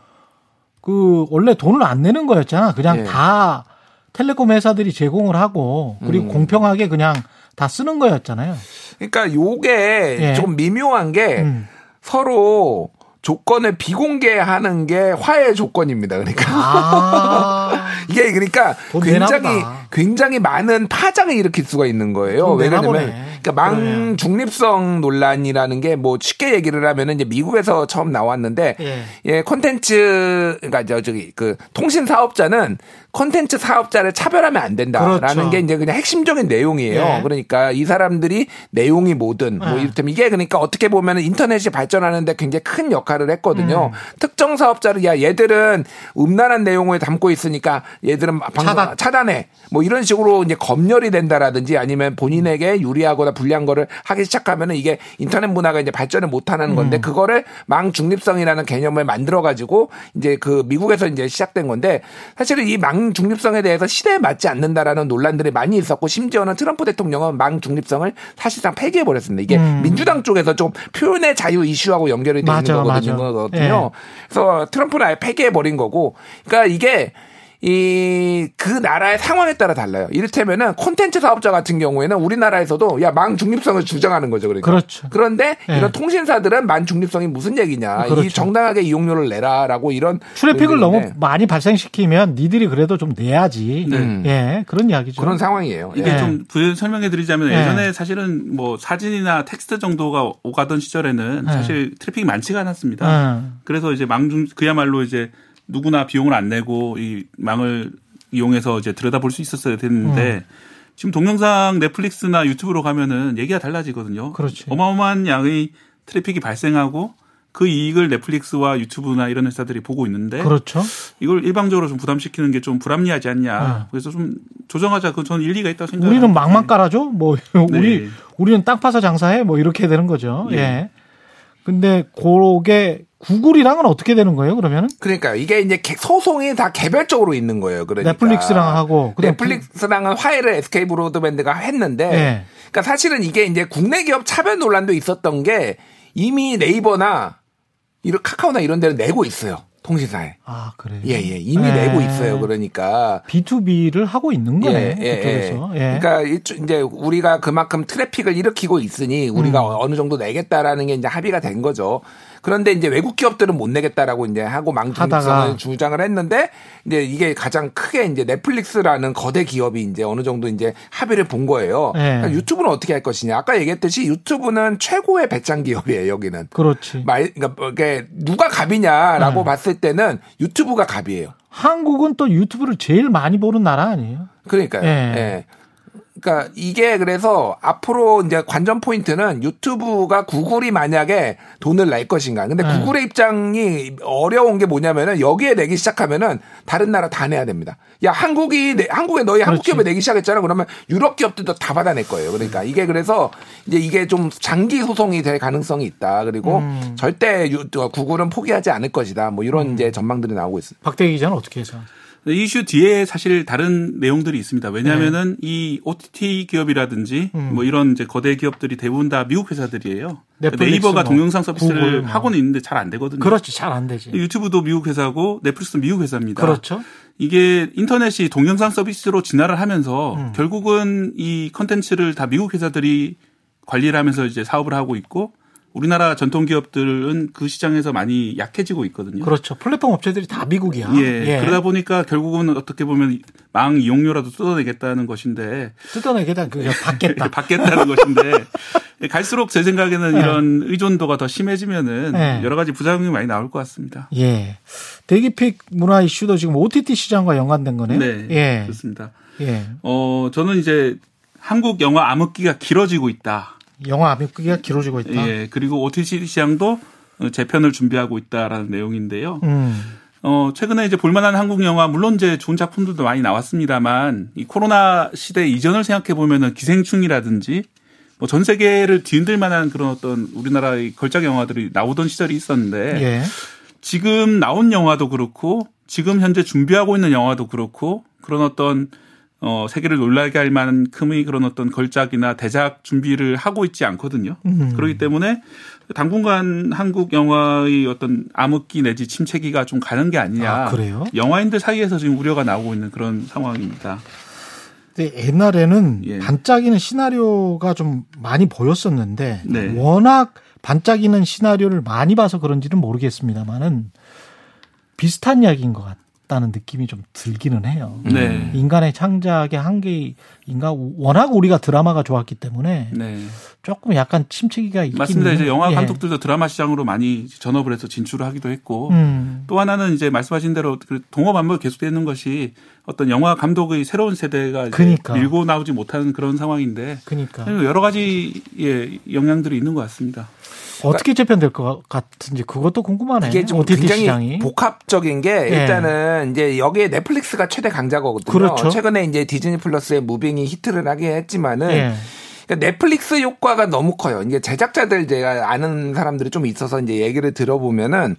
그 원래 돈을 안 내는 거였잖아. 그냥 예. 다 텔레콤 회사들이 제공을 하고 그리고 음. 공평하게 그냥 다 쓰는 거였잖아요. 그러니까 요게 예. 좀 미묘한 게 음. 서로. 조건을 비공개하는 게 화해 조건입니다. 그러니까 아~ 이게 그러니까 굉장히 굉장히 많은 파장을 일으킬 수가 있는 거예요. 왜냐하면 그러니까 망 중립성 논란이라는 게 뭐 쉽게 얘기를 하면은 이제 미국에서 처음 나왔는데 예, 예 콘텐츠 그러니까 저 저기 그 통신 사업자는 콘텐츠 사업자를 차별하면 안 된다라는 그렇죠. 게 이제 그냥 핵심적인 내용이에요. 예. 그러니까 이 사람들이 내용이 뭐든 예. 뭐 이를테면 이게 그러니까 어떻게 보면 인터넷이 발전하는데 굉장히 큰 역할을 했거든요. 음. 특정 사업자를 야 얘들은 음란한 내용을 담고 있으니까 얘들은 차단. 차단해. 뭐 이런 식으로 이제 검열이 된다라든지 아니면 본인에게 유리하거나 불리한 거를 하기 시작하면은 이게 인터넷 문화가 이제 발전을 못 하는 건데 음. 그거를 망 중립성이라는 개념을 만들어 가지고 이제 그 미국에서 이제 시작된 건데 사실은 이 망 중립성에 대해서 시대에 맞지 않는다라는 논란들이 많이 있었고 심지어는 트럼프 대통령은 망 중립성을 사실상 폐기해버렸습니다. 이게 음. 민주당 쪽에서 좀 표현의 자유 이슈하고 연결이 되어 있는 거거든요. 거거든요. 예. 그래서 트럼프는 아예 폐기해버린 거고 그러니까 이게 이, 그 나라의 상황에 따라 달라요. 이를테면은 콘텐츠 사업자 같은 경우에는 우리나라에서도 야, 망 중립성을 주장하는 거죠. 그러니까. 그렇죠. 그런데 네. 이런 통신사들은 망 중립성이 무슨 얘기냐. 그렇죠. 이 정당하게 이용료를 내라라고 이런. 트래픽을 너무 많이 발생시키면 니들이 그래도 좀 내야지. 네. 음. 예, 그런 이야기죠. 그런 상황이에요. 이게 예. 좀 설명해 드리자면 예. 예전에 사실은 뭐 사진이나 텍스트 정도가 오가던 시절에는 예. 사실 트래픽이 많지가 않았습니다. 예. 그래서 이제 망 중, 그야말로 이제 누구나 비용을 안 내고 이 망을 이용해서 이제 들여다볼 수 있었어야 됐는데 음. 지금 동영상 넷플릭스나 유튜브로 가면은 얘기가 달라지거든요. 그렇지. 어마어마한 양의 트래픽이 발생하고 그 이익을 넷플릭스와 유튜브나 이런 회사들이 보고 있는데 그렇죠. 이걸 일방적으로 좀 부담시키는 게 좀 불합리하지 않냐. 음. 그래서 좀 조정하자. 그건 저는 일리가 있다고 생각합니다. 우리는 망만 깔아줘? 뭐 네. 우리 우리는 땅 파서 장사해? 뭐 이렇게 되는 거죠. 네. 예. 근데 그게 구글이랑은 어떻게 되는 거예요, 그러면은? 그러니까 이게 이제 소송이 다 개별적으로 있는 거예요, 그러니까. 넷플릭스랑 하고. 넷플릭스랑은 화해를 에스케이 브로드밴드가 했는데. 네. 그러니까 사실은 이게 이제 국내 기업 차별 논란도 있었던 게 이미 네이버나 이런 카카오나 이런 데는 내고 있어요. 통신사에. 아, 그래요? 예, 예. 이미 예. 내고 있어요. 그러니까. 비투비를 하고 있는 거네. 예, 예, 그쪽에서. 예. 그러니까 이제 우리가 그만큼 트래픽을 일으키고 있으니 우리가 음. 어느 정도 내겠다라는 게 이제 합의가 된 거죠. 그런데 이제 외국 기업들은 못 내겠다라고 이제 하고 망 중립성을 주장을 했는데 이제 이게 가장 크게 이제 넷플릭스라는 거대 기업이 이제 어느 정도 이제 합의를 본 거예요. 예. 그러니까 유튜브는 어떻게 할 것이냐. 아까 얘기했듯이 유튜브는 최고의 배짱 기업이에요, 여기는. 그렇지. 말, 그러니까 누가 갑이냐라고 예. 봤을 때는 유튜브가 갑이에요. 한국은 또 유튜브를 제일 많이 보는 나라 아니에요? 그러니까요. 예. 예. 그러니까 이게 그래서 앞으로 이제 관전 포인트는 유튜브가 구글이 만약에 돈을 낼 것인가. 근데 네. 구글의 입장이 어려운 게 뭐냐면은 여기에 내기 시작하면은 다른 나라 다 내야 됩니다. 야, 한국이, 한국에 너희 그렇지. 한국 기업에 내기 시작했잖아. 그러면 유럽 기업들도 다 받아낼 거예요. 그러니까 이게 그래서 이제 이게 좀 장기 소송이 될 가능성이 있다. 그리고 음. 절대 유, 구글은 포기하지 않을 것이다. 뭐 이런 음. 이제 전망들이 나오고 있습니다. 박대기 기자는 어떻게 해서? 이슈 뒤에 사실 다른 내용들이 있습니다. 왜냐하면은 네. 이 오티티 기업이라든지 음. 뭐 이런 이제 거대 기업들이 대부분 다 미국 회사들이에요. 네이버가 뭐 동영상 서비스를 뭐. 하고는 있는데 잘 안 되거든요. 그렇지, 잘 안 되지. 유튜브도 미국 회사고 넷플릭스도 미국 회사입니다. 그렇죠. 이게 인터넷이 동영상 서비스로 진화를 하면서 음. 결국은 이 컨텐츠를 다 미국 회사들이 관리를 하면서 이제 사업을 하고 있고. 우리나라 전통 기업들은 그 시장에서 많이 약해지고 있거든요. 그렇죠. 플랫폼 업체들이 다 미국이야. 예. 예. 그러다 보니까 결국은 어떻게 보면 망 이용료라도 뜯어내겠다는 것인데. 뜯어내겠다는 그게 받겠다. 받겠다는 것인데. 갈수록 제 생각에는 예. 이런 의존도가 더 심해지면은 예. 여러 가지 부작용이 많이 나올 것 같습니다. 예. 대기픽 문화 이슈도 지금 오티티 시장과 연관된 거네요. 네. 예. 좋습니다. 예. 어, 저는 이제 한국 영화 암흑기가 길어지고 있다. 영화 암흑기가 길어지고 있다. 예, 그리고 오티티 시장도 재편을 준비하고 있다라는 내용인데요. 음. 어, 최근에 이제 볼만한 한국 영화, 물론 이제 좋은 작품들도 많이 나왔습니다만, 이 코로나 시대 이전을 생각해 보면은 기생충이라든지, 뭐 전 세계를 뒤흔들 만한 그런 어떤 우리나라의 걸작 영화들이 나오던 시절이 있었는데, 예. 지금 나온 영화도 그렇고, 지금 현재 준비하고 있는 영화도 그렇고, 그런 어떤, 어, 세계를 놀라게 할 만큼의 그런 어떤 걸작이나 대작 준비를 하고 있지 않거든요. 음. 그렇기 때문에 당분간 한국 영화의 어떤 암흑기 내지 침체기가 좀 가는 게 아니냐. 아, 그래요? 영화인들 사이에서 지금 우려가 나오고 있는 그런 상황입니다. 근데 옛날에는 예. 반짝이는 시나리오가 좀 많이 보였었는데 네. 워낙 반짝이는 시나리오를 많이 봐서 그런지는 모르겠습니다만은 비슷한 이야기인 것 같아요. 다는 느낌이 좀 들기는 해요. 네. 인간의 창작의 한계, 인간 워낙 우리가 드라마가 좋았기 때문에 네. 조금 약간 침체기가 있긴 맞습니다. 이제 영화 감독들도 예. 드라마 시장으로 많이 전업을 해서 진출을 하기도 했고 음. 또 하나는 이제 말씀하신 대로 동업 안목이 계속되는 것이 어떤 영화 감독의 새로운 세대가 그러니까. 밀고 나오지 못하는 그런 상황인데 그러니까. 여러 가지 예, 영향들이 있는 것 같습니다. 어떻게 재편될 것 같은지 그것도 궁금하네요. 이게 좀 굉장히 시장이. 복합적인 게 일단은 예. 이제 여기에 넷플릭스가 최대 강자거든요. 그렇죠. 최근에 이제 디즈니 플러스의 무빙이 히트를 하게 했지만은 예. 그러니까 넷플릭스 효과가 너무 커요. 이제 제작자들 제가 아는 사람들이 좀 있어서 이제 얘기를 들어보면은.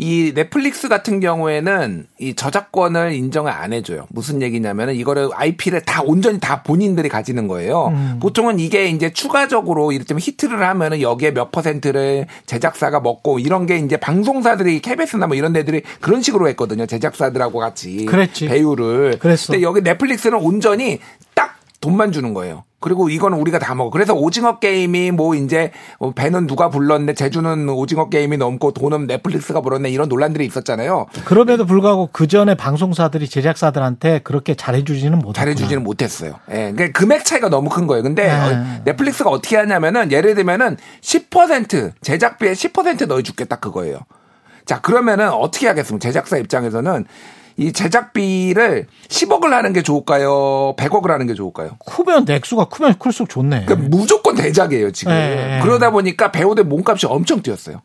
이 넷플릭스 같은 경우에는 이 저작권을 인정을 안 해줘요. 무슨 얘기냐면은 이거를 아이피를 다 온전히 다 본인들이 가지는 거예요. 음. 보통은 이게 이제 추가적으로 이를테면 히트를 하면은 여기에 몇 퍼센트를 제작사가 먹고 이런 게 이제 방송사들이 케이비에스나 뭐 이런 데들이 그런 식으로 했거든요. 제작사들하고 같이 그랬지. 배우를. 그랬어. 근데 여기 넷플릭스는 온전히 딱 돈만 주는 거예요. 그리고 이거는 우리가 다 먹어. 그래서 오징어 게임이 뭐 이제 배는 누가 불렀네, 제주는 오징어 게임이 넘고 돈은 넷플릭스가 불렀네 이런 논란들이 있었잖아요. 그럼에도 불구하고 그 전에 방송사들이 제작사들한테 그렇게 잘해주지는 못했어요. 잘해주지는 못했어요. 예, 그러니까 금액 차이가 너무 큰 거예요. 근데 네. 넷플릭스가 어떻게 하냐면은 예를 들면은 십 퍼센트 제작비에 십 퍼센트 넣어줄게 딱 그거예요. 자 그러면은 어떻게 하겠습니까? 제작사 입장에서는. 이 제작비를 십억을 하는 게 좋을까요? 백억을 하는 게 좋을까요? 크면 액수가 크면 클수록 좋네. 그러니까 무조건 대작이에요 지금. 네. 그러다 보니까 배우들 몸값이 엄청 뛰었어요.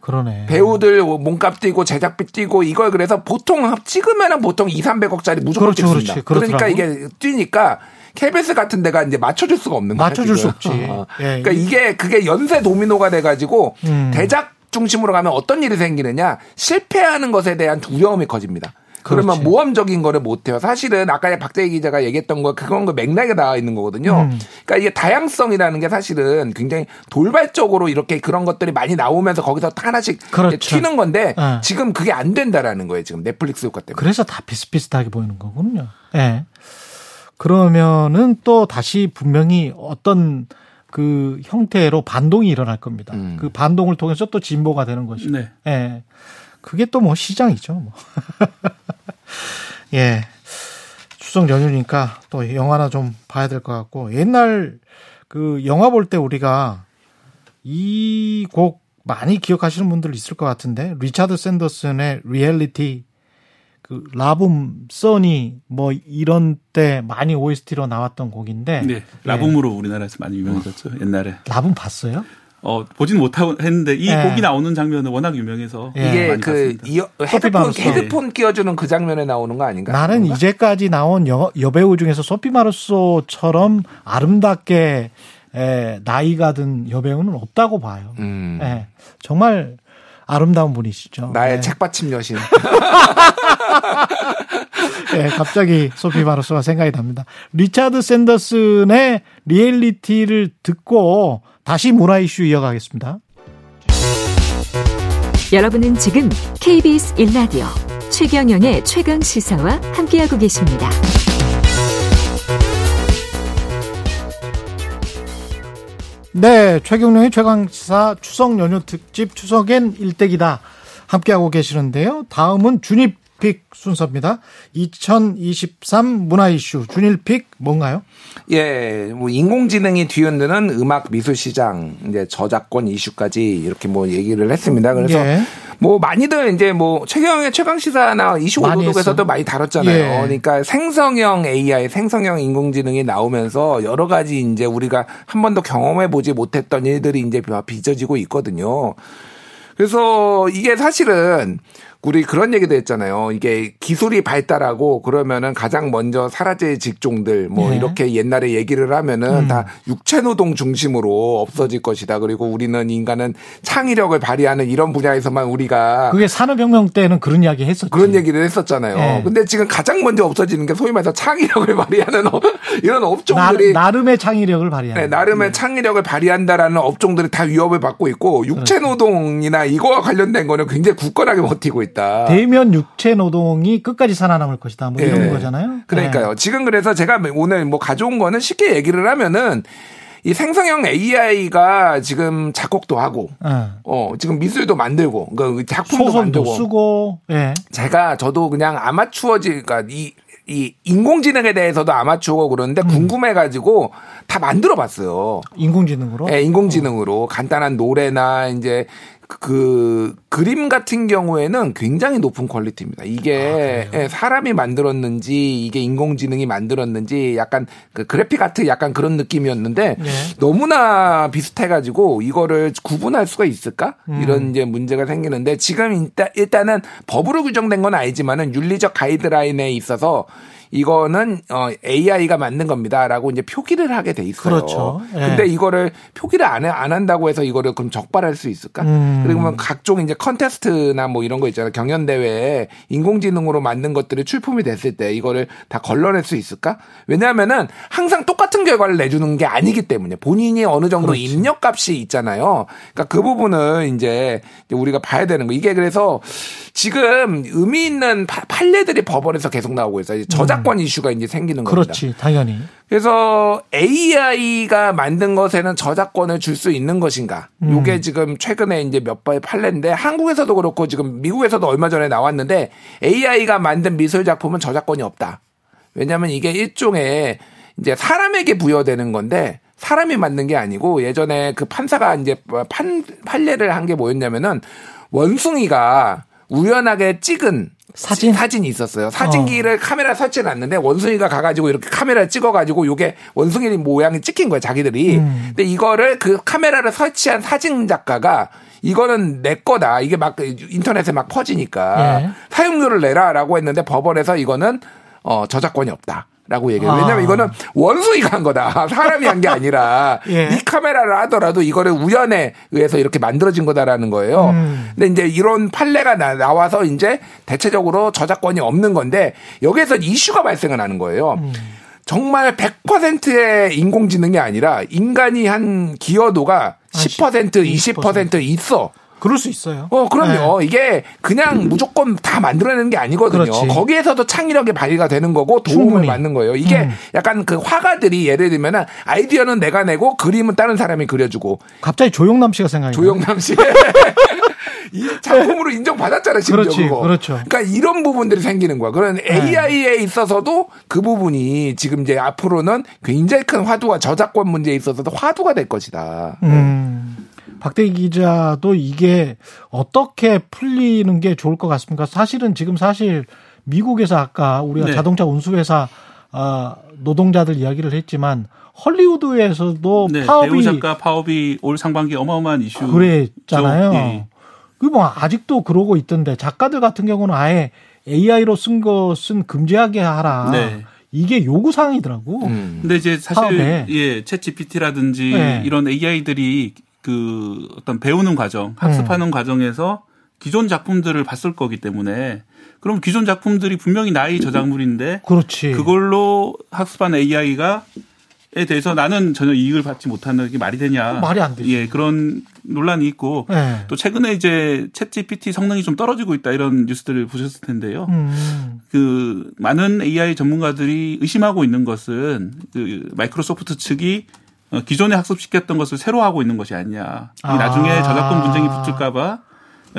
그러네. 배우들 몸값 뛰고 제작비 뛰고 이걸 그래서 보통 찍으면 보통 이삼백억짜리 무조건 찍습니다. 그렇지, 그렇지. 그러니까 이게 뛰니까 케이비에스 같은 데가 이제 맞춰줄 수가 없는 거예요. 맞춰줄 수 없지. 어. 네. 그러니까 이게 그게 연쇄 도미노가 돼가지고 음. 대작 중심으로 가면 어떤 일이 생기느냐 실패하는 것에 대한 두려움이 커집니다. 그러면 그렇지. 모험적인 거를 못해요. 사실은 아까 박대기 기자가 얘기했던 거 그건 그 맥락에 나와 있는 거거든요. 음. 그러니까 이게 다양성이라는 게 사실은 굉장히 돌발적으로 이렇게 그런 것들이 많이 나오면서 거기서 하나씩 그렇죠. 튀는 건데 네. 지금 그게 안 된다라는 거예요. 지금 넷플릭스 효과 때문에. 그래서 다 비슷비슷하게 보이는 거군요. 네. 그러면은 또 다시 분명히 어떤 그 형태로 반동이 일어날 겁니다. 음. 그 반동을 통해서 또 진보가 되는 것이고. 네. 예. 그게 또 뭐 시장이죠. 뭐. 예. 추석 연휴니까 또 영화나 좀 봐야 될 것 같고. 옛날 그 영화 볼 때 우리가 이 곡 많이 기억하시는 분들 있을 것 같은데. 리차드 샌더슨의 리얼리티, 그 라붐, 써니 뭐 이런 때 많이 오에스티로 나왔던 곡인데. 네. 라붐으로 예. 우리나라에서 많이 유명해졌죠. 옛날에. 라붐 봤어요? 어 보진 못하고 했는데 이 예. 곡이 나오는 장면은 워낙 유명해서 예. 이게 그 이어, 헤드폰 헤드폰 끼워주는 그 장면에 나오는 거 아닌가? 나는 그런가? 이제까지 나온 여, 여배우 중에서 소피 마르소처럼 아름답게 에, 나이가 든 여배우는 없다고 봐요. 음. 예. 정말 아름다운 분이시죠. 나의 예. 책받침 여신. 네, 갑자기 소피 마르소가 생각이 납니다. 리차드 샌더슨의 리얼리티를 듣고 다시 문화 이슈 이어가겠습니다. 여러분은 지금 케이비에스 일 라디오 최경영의 최강시사와 함께하고 계십니다. 네, 최경영의 최강시사 추석 연휴 특집 추석엔 일대기다 함께하고 계시는데요. 다음은 준입 픽 순서입니다. 이천이십삼 문화 이슈 준일 픽 뭔가요? 예, 뭐 인공지능이 뒤흔드는 음악 미술 시장, 이제 저작권 이슈까지 이렇게 뭐 얘기를 했습니다. 그래서 예. 뭐 많이들 이제 뭐 최경영의 최강시사나 이십오 도독에서도 많이, 많이 다뤘잖아요. 예. 그러니까 생성형 에이아이, 생성형 인공지능이 나오면서 여러 가지 이제 우리가 한 번도 경험해 보지 못했던 일들이 이제 빚어지고 있거든요. 그래서 이게 사실은 우리 그런 얘기도 했잖아요. 이게 기술이 발달하고 그러면은 가장 먼저 사라질 직종들 뭐 네. 이렇게 옛날에 얘기를 하면은 음. 다 육체노동 중심으로 없어질 것이다. 그리고 우리는 인간은 창의력을 발휘하는 이런 분야에서만 우리가 그게 산업혁명 때는 그런 이야기 했었죠. 그런 얘기를 했었잖아요. 네. 근데 지금 가장 먼저 없어지는 게 소위 말해서 창의력을 발휘하는 이런 업종들이 나, 나름의 창의력을 발휘하는 네, 나름의 네. 창의력을 발휘한다라는 업종들이 다 위협을 받고 있고 육체노동이나 이거와 관련된 거는 굉장히 굳건하게 버티고 있어요. 있다. 대면 육체 노동이 끝까지 살아남을 것이다. 뭐 이런 네. 거잖아요. 그러니까요. 네. 지금 그래서 제가 오늘 뭐 가져온 거는 쉽게 얘기를 하면은 이 생성형 에이아이가 지금 작곡도 하고, 네. 어 지금 미술도 만들고, 그러니까 작품도 만들고, 쓰고. 네. 제가 저도 그냥 아마추어지, 그러니까 이 이 인공지능에 대해서도 아마추어고 그러는데 음. 궁금해가지고 다 만들어봤어요. 인공지능으로? 네, 인공지능으로 어. 간단한 노래나 이제. 그 그림 같은 경우에는 굉장히 높은 퀄리티입니다. 이게 아, 사람이 만들었는지 이게 인공지능이 만들었는지 약간 그 그래픽 아트 약간 그런 느낌이었는데 네. 너무나 비슷해가지고 이거를 구분할 수가 있을까? 음. 이런 이제 문제가 생기는데 지금 일단, 일단은 법으로 규정된 건 아니지만은 윤리적 가이드라인에 있어서 이거는 에이아이가 만든 겁니다라고 이제 표기를 하게 돼 있어요. 그렇죠. 예. 근데 이거를 표기를 안, 해, 안 한다고 해서 이거를 그럼 적발할 수 있을까? 음. 그리고 각종 이제 컨테스트나 뭐 이런 거 있잖아요. 경연 대회에 인공지능으로 만든 것들이 출품이 됐을 때 이거를 다 걸러낼 수 있을까? 왜냐하면은 항상 똑같은 결과를 내주는 게 아니기 때문에 본인이 어느 정도 그렇지. 입력값이 있잖아요. 그러니까 그 부분은 이제 우리가 봐야 되는 거. 이게 그래서 지금 의미 있는 파, 판례들이 법원에서 계속 나오고 있어요. 저작 사건 이슈가 이제 생기는 겁니다. 그렇지, 당연히. 그래서 에이아이가 만든 것에는 저작권을 줄 수 있는 것인가? 음. 이게 지금 최근에 이제 몇 번의 판례인데 한국에서도 그렇고 지금 미국에서도 얼마 전에 나왔는데 에이아이가 만든 미술 작품은 저작권이 없다. 왜냐하면 이게 일종의 이제 사람에게 부여되는 건데. 사람이 만든 게 아니고 예전에 그 판사가 이제 판 판례를 한 게 뭐였냐면은 원숭이가 우연하게 찍은 사진? 사진이 있었어요. 사진기를 어. 카메라 설치해놨는데 원숭이가 가가지고 이렇게 카메라 찍어가지고 요게 원숭이 모양이 찍힌 거예요, 자기들이. 음. 근데 이거를 그 카메라를 설치한 사진 작가가 이거는 내 거다. 이게 막 인터넷에 막 퍼지니까 예. 사용료를 내라라고 했는데 법원에서 이거는 어, 저작권이 없다. 라고 얘기해요. 왜냐면 아. 이거는 원숭이가 한 거다. 사람이 한 게 아니라 예. 이 카메라를 하더라도 이거를 우연에 의해서 이렇게 만들어진 거다라는 거예요. 음. 근데 이제 이런 판례가 나, 나와서 이제 대체적으로 저작권이 없는 건데 여기에서 이슈가 발생을 하는 거예요. 음. 정말 백 퍼센트의 인공지능이 아니라 인간이 한 기여도가 십 퍼센트, 이십 퍼센트 있어. 그럴 수 있어요. 어, 그럼요. 네. 이게 그냥 무조건 다 만들어내는 게 아니거든요. 그렇지. 거기에서도 창의력이 발휘가 되는 거고 도움을 충분히. 받는 거예요. 이게 음. 약간 그 화가들이 예를 들면 아이디어는 내가 내고 그림은 다른 사람이 그려주고. 갑자기 조용남 씨가 생각이 나요. 조용남 씨. 이 작품으로 인정받았잖아요, 심지어. 그렇지, 그거. 그렇죠. 그러니까 이런 부분들이 생기는 거야. 그런 에이아이에 네. 있어서도 그 부분이 지금 이제 앞으로는 굉장히 큰 화두와 저작권 문제에 있어서도 화두가 될 것이다. 음. 네. 박대기 기자도 이게 어떻게 풀리는 게 좋을 것 같습니까? 사실은 지금 사실 미국에서 아까 우리가 네. 자동차 운수회사 노동자들 이야기를 했지만 헐리우드에서도 네, 파업이 배우 작가 파업이 올 상반기 어마어마한 이슈 그랬잖아요. 네. 그 뭐 아직도 그러고 있던데 작가들 같은 경우는 아예 에이아이로 쓴 것은 금지하게 하라. 네. 이게 요구 사항이더라고. 음. 근데 이제 사실 파업에. 예, 챗지피티라든지 네. 이런 에이아이들이 그 어떤 배우는 과정, 학습하는 음. 과정에서 기존 작품들을 봤을 거기 때문에 그럼 기존 작품들이 분명히 나의 저작물인데 그렇지. 그걸로 학습한 에이아이가에 대해서 나는 전혀 이익을 받지 못하는 게 말이 되냐? 말이 안 되지. 예, 그런 논란이 있고 네. 또 최근에 이제 챗지피티 성능이 좀 떨어지고 있다 이런 뉴스들을 보셨을 텐데요. 음. 그 많은 에이아이 전문가들이 의심하고 있는 것은 그 마이크로소프트 측이 기존에 학습시켰던 것을 새로 하고 있는 것이 아니냐. 아. 나중에 저작권 분쟁이 붙을까 봐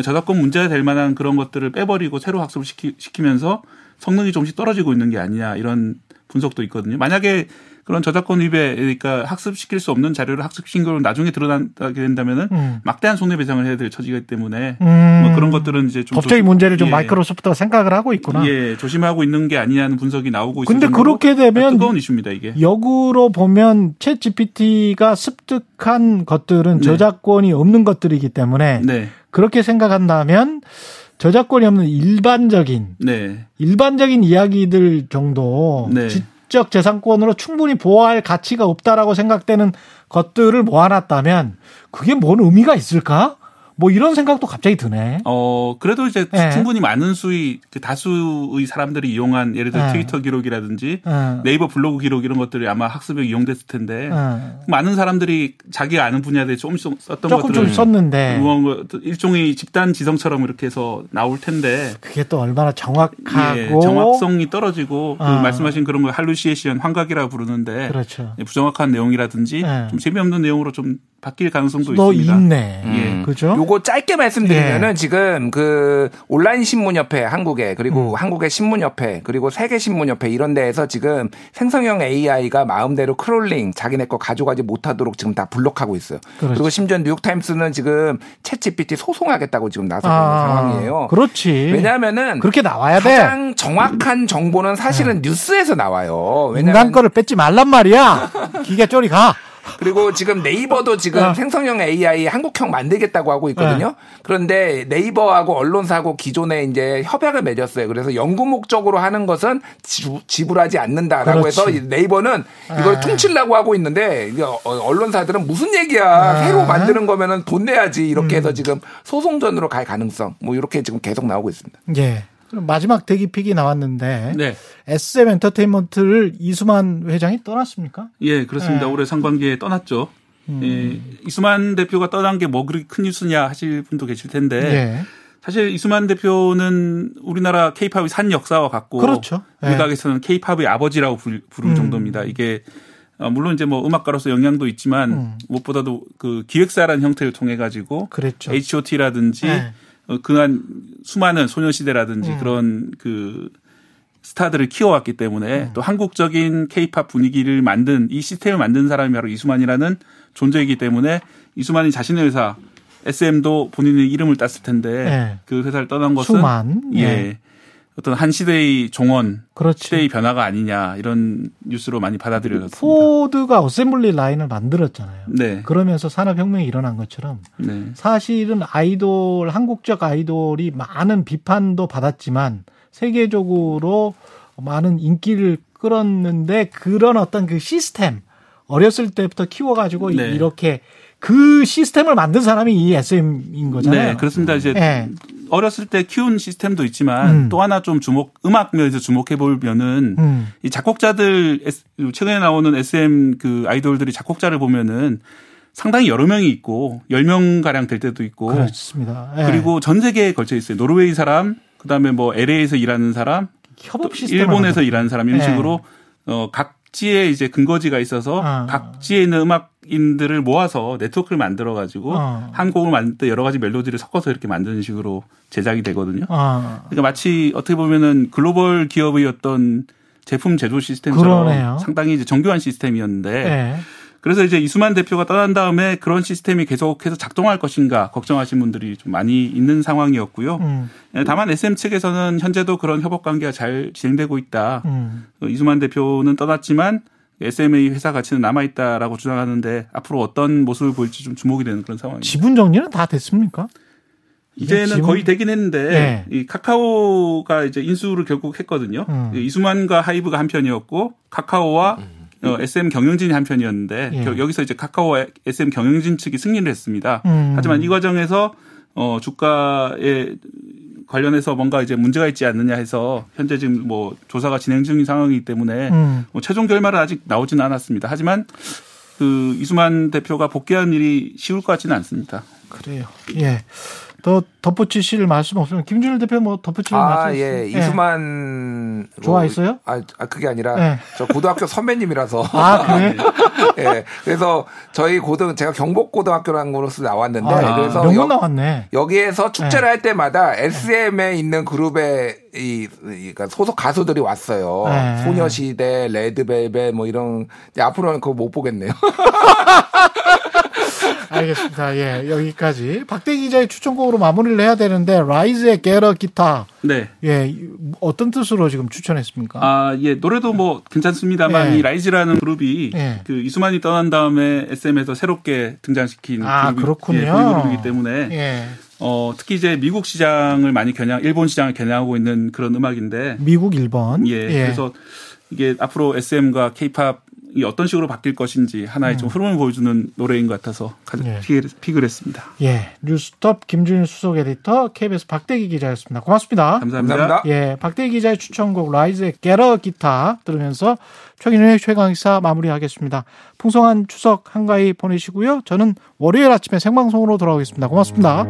저작권 문제가 될 만한 그런 것들을 빼버리고 새로 학습을 시키, 시키면서 성능이 조금씩 떨어지고 있는 게 아니냐. 이런 분석도 있거든요. 만약에 그런 저작권 위배, 그러니까 학습시킬 수 없는 자료를 학습시킨 걸 나중에 드러나게 된다면은 음. 막대한 손해배상을 해야 될 처지가 있기 때문에 음. 뭐 그런 것들은 이제 좀 법적인 조심, 문제를 좀 예. 마이크로소프트가 생각을 하고 있구나. 예, 조심하고 있는 게 아니냐는 분석이 나오고 있습니다. 근데 그렇게 되면 뜨거운 이슈입니다, 이게. 역으로 보면 챗지피티가 습득한 것들은 네. 저작권이 없는 것들이기 때문에 네. 그렇게 생각한다면 저작권이 없는 일반적인 네. 일반적인 이야기들 정도 네. 지적 재산권으로 충분히 보호할 가치가 없다라고 생각되는 것들을 모아놨다면 그게 뭔 의미가 있을까? 뭐 이런 생각도 갑자기 드네. 어 그래도 이제 네. 충분히 많은 수의 다수의 사람들이 이용한 예를 들어 네. 트위터 기록이라든지 네. 네이버 블로그 기록 이런 것들이 아마 학습에 이용됐을 텐데 네. 많은 사람들이 자기가 아는 분야에 대해 조금씩 썼던 조금 것들을 조금 썼는데 일종의 집단 지성처럼 이렇게 해서 나올 텐데 그게 또 얼마나 정확하고 예, 정확성이 떨어지고 아. 그 말씀하신 그런 걸 할루시에이션 환각이라고 부르는데 그렇죠. 부정확한 내용이라든지 네. 좀 재미없는 내용으로 좀 바뀔 가능성도 너 있습니다. 너 있네. 예. 그죠? 요거 짧게 말씀드리면은 예. 지금 그 온라인 신문협회 한국에 그리고 음. 한국의 신문협회 그리고 세계 신문협회 이런 데에서 지금 생성형 에이아이가 마음대로 크롤링 자기네 거 가져가지 못하도록 지금 다 블록하고 있어요. 그렇지. 그리고 심지어 뉴욕타임스는 지금 챗지피티 소송하겠다고 지금 나서는 아, 상황이에요. 그렇지. 왜냐면은 그렇게 나와야 돼. 가장 정확한 정보는 사실은 네. 뉴스에서 나와요. 왜냐면 인간 거를 뺏지 말란 말이야. 기계 쪼리 가. 그리고 지금 네이버도 지금 아. 생성형 에이아이 한국형 만들겠다고 하고 있거든요. 네. 그런데 네이버하고 언론사하고 기존에 이제 협약을 맺었어요. 그래서 연구 목적으로 하는 것은 지, 지불하지 않는다라고 그렇지. 해서 네이버는 이걸 아. 퉁치려고 하고 있는데 언론사들은 무슨 얘기야. 아. 새로 만드는 거면은 돈 내야지. 이렇게 해서 지금 소송전으로 갈 가능성 뭐 이렇게 지금 계속 나오고 있습니다. 예. 그럼 마지막 대기픽이 나왔는데 네. 에스엠 엔터테인먼트를 이수만 회장이 떠났습니까? 예, 그렇습니다. 네. 올해 상반기에 떠났죠. 음. 예, 이수만 대표가 떠난 게 뭐 그렇게 큰 뉴스냐 하실 분도 계실 텐데 네. 사실 이수만 대표는 우리나라 케이팝의 산 역사와 같고 그렇죠. 네. 일각에서는 케이팝의 아버지라고 부를 음. 정도입니다. 이게 물론 이제 뭐 음악가로서 영향도 있지만 음. 무엇보다도 그 기획사라는 형태를 통해 가지고 그랬죠. 에이치오티라든지 네. 그간 수많은 소녀시대라든지 음. 그런 그 스타들을 키워왔기 때문에 음. 또 한국적인 케이팝 분위기를 만든 이 시스템을 만든 사람이 바로 이수만이라는 존재이기 때문에 이수만이 자신의 회사 에스엠도 본인의 이름을 땄을 텐데 네. 그 회사를 떠난 것은 수만. 예. 네. 어떤 한 시대의 종언, 그렇지. 시대의 변화가 아니냐 이런 뉴스로 많이 받아들여졌습니다. 포드가 어셈블리 라인을 만들었잖아요. 네. 그러면서 산업혁명이 일어난 것처럼 네. 사실은 아이돌, 한국적 아이돌이 많은 비판도 받았지만 세계적으로 많은 인기를 끌었는데 그런 어떤 그 시스템, 어렸을 때부터 키워가지고 네. 이렇게 그 시스템을 만든 사람이 이 에스엠인 거잖아요. 네, 그렇습니다. 이제 네. 어렸을 때 키운 시스템도 있지만 음. 또 하나 좀 주목, 음악면에서 주목해 보면은 음. 이 작곡자들, 최근에 나오는 에스엠 그 아이돌들이 작곡자를 보면은 상당히 여러 명이 있고 열 명가량 될 때도 있고. 그렇습니다. 네. 그리고 전 세계에 걸쳐 있어요. 노르웨이 사람, 그 다음에 뭐 엘에이에서 일하는 사람, 협업 시스템. 일본에서 일하는 사람 이런 네. 식으로 어, 각 각지에 이제 근거지가 있어서 아. 각지에 있는 음악인들을 모아서 네트워크를 만들어가지고 아. 한 곡을 만들 때 여러 가지 멜로디를 섞어서 이렇게 만드는 식으로 제작이 되거든요. 아. 그러니까 마치 어떻게 보면은 글로벌 기업의 어떤 제품 제조 시스템처럼 그러네요. 상당히 이제 정교한 시스템이었는데 네. 그래서 이제 이수만 대표가 떠난 다음에 그런 시스템이 계속해서 작동할 것인가 걱정하신 분들이 좀 많이 있는 상황이었고요. 음. 다만 에스엠 측에서는 현재도 그런 협업 관계가 잘 진행되고 있다. 음. 이수만 대표는 떠났지만 에스엠의 회사 가치는 남아있다라고 주장하는데 앞으로 어떤 모습을 보일지 좀 주목이 되는 그런 상황입니다. 지분 정리는 다 됐습니까? 이제는 지분... 거의 되긴 했는데 네. 이 카카오가 이제 인수를 결국 했거든요. 음. 이수만과 하이브가 한 편이었고 카카오와 음. 어, 에스엠 경영진이 한 편이었는데 예. 여기서 이제 카카오와 에스엠 경영진 측이 승리를 했습니다. 음. 하지만 이 과정에서 어, 주가에 관련해서 뭔가 이제 문제가 있지 않느냐 해서 현재 지금 뭐 조사가 진행 중인 상황이기 때문에 음. 뭐 최종 결말은 아직 나오지는 않았습니다. 하지만 그 이수만 대표가 복귀하는 일이 쉬울 것 같지는 않습니다. 그래요. 예. 더 덧붙이실 말씀 없으면 김준일 대표 뭐 덧붙이실 아, 말씀 없으면 아, 예. 이수만 예. 뭐, 좋아했어요? 아, 그게 아니라 예. 저 고등학교 선배님이라서 아, 그래? 예. 그래서 저희 고등 제가 경복고등학교라는 곳으로 나왔는데 아, 그래서 명문 나왔네. 여기에서 축제를 예. 할 때마다 에스엠에 있는 그룹의 이, 이 그러니까 소속 가수들이 왔어요. 예. 소녀시대, 레드벨벳 뭐 이런 앞으로는 그거 못 보겠네요. 알겠습니다. 예, 여기까지 박대기 기자의 추천곡으로 마무리를 해야 되는데 라이즈의 겟어 기타. 네. 예, 어떤 뜻으로 지금 추천했습니까? 아, 예, 노래도 뭐 괜찮습니다만 예. 이 라이즈라는 그룹이 예. 그 이수만이 떠난 다음에 에스엠에서 새롭게 등장시킨 아, 그룹이, 그렇군요. 예, 그룹이기 때문에 예. 어, 특히 이제 미국 시장을 많이 겨냥, 일본 시장을 겨냥하고 있는 그런 음악인데 미국, 일본. 예, 예. 그래서 이게 앞으로 에스엠과 K-팝 이 어떤 식으로 바뀔 것인지 하나의 음. 좀 흐름을 보여주는 노래인 것 같아서 가장 예. 픽을 했습니다. 예, 뉴스톱 김준일 수석 에디터 케이비에스 박대기 기자였습니다. 고맙습니다. 감사합니다. 감사합니다. 예, 박대기 기자의 추천곡 라이즈의 겟어 기타 들으면서 최경영의 최강시사 마무리하겠습니다. 풍성한 추석 한가위 보내시고요. 저는 월요일 아침에 생방송으로 돌아오겠습니다. 고맙습니다.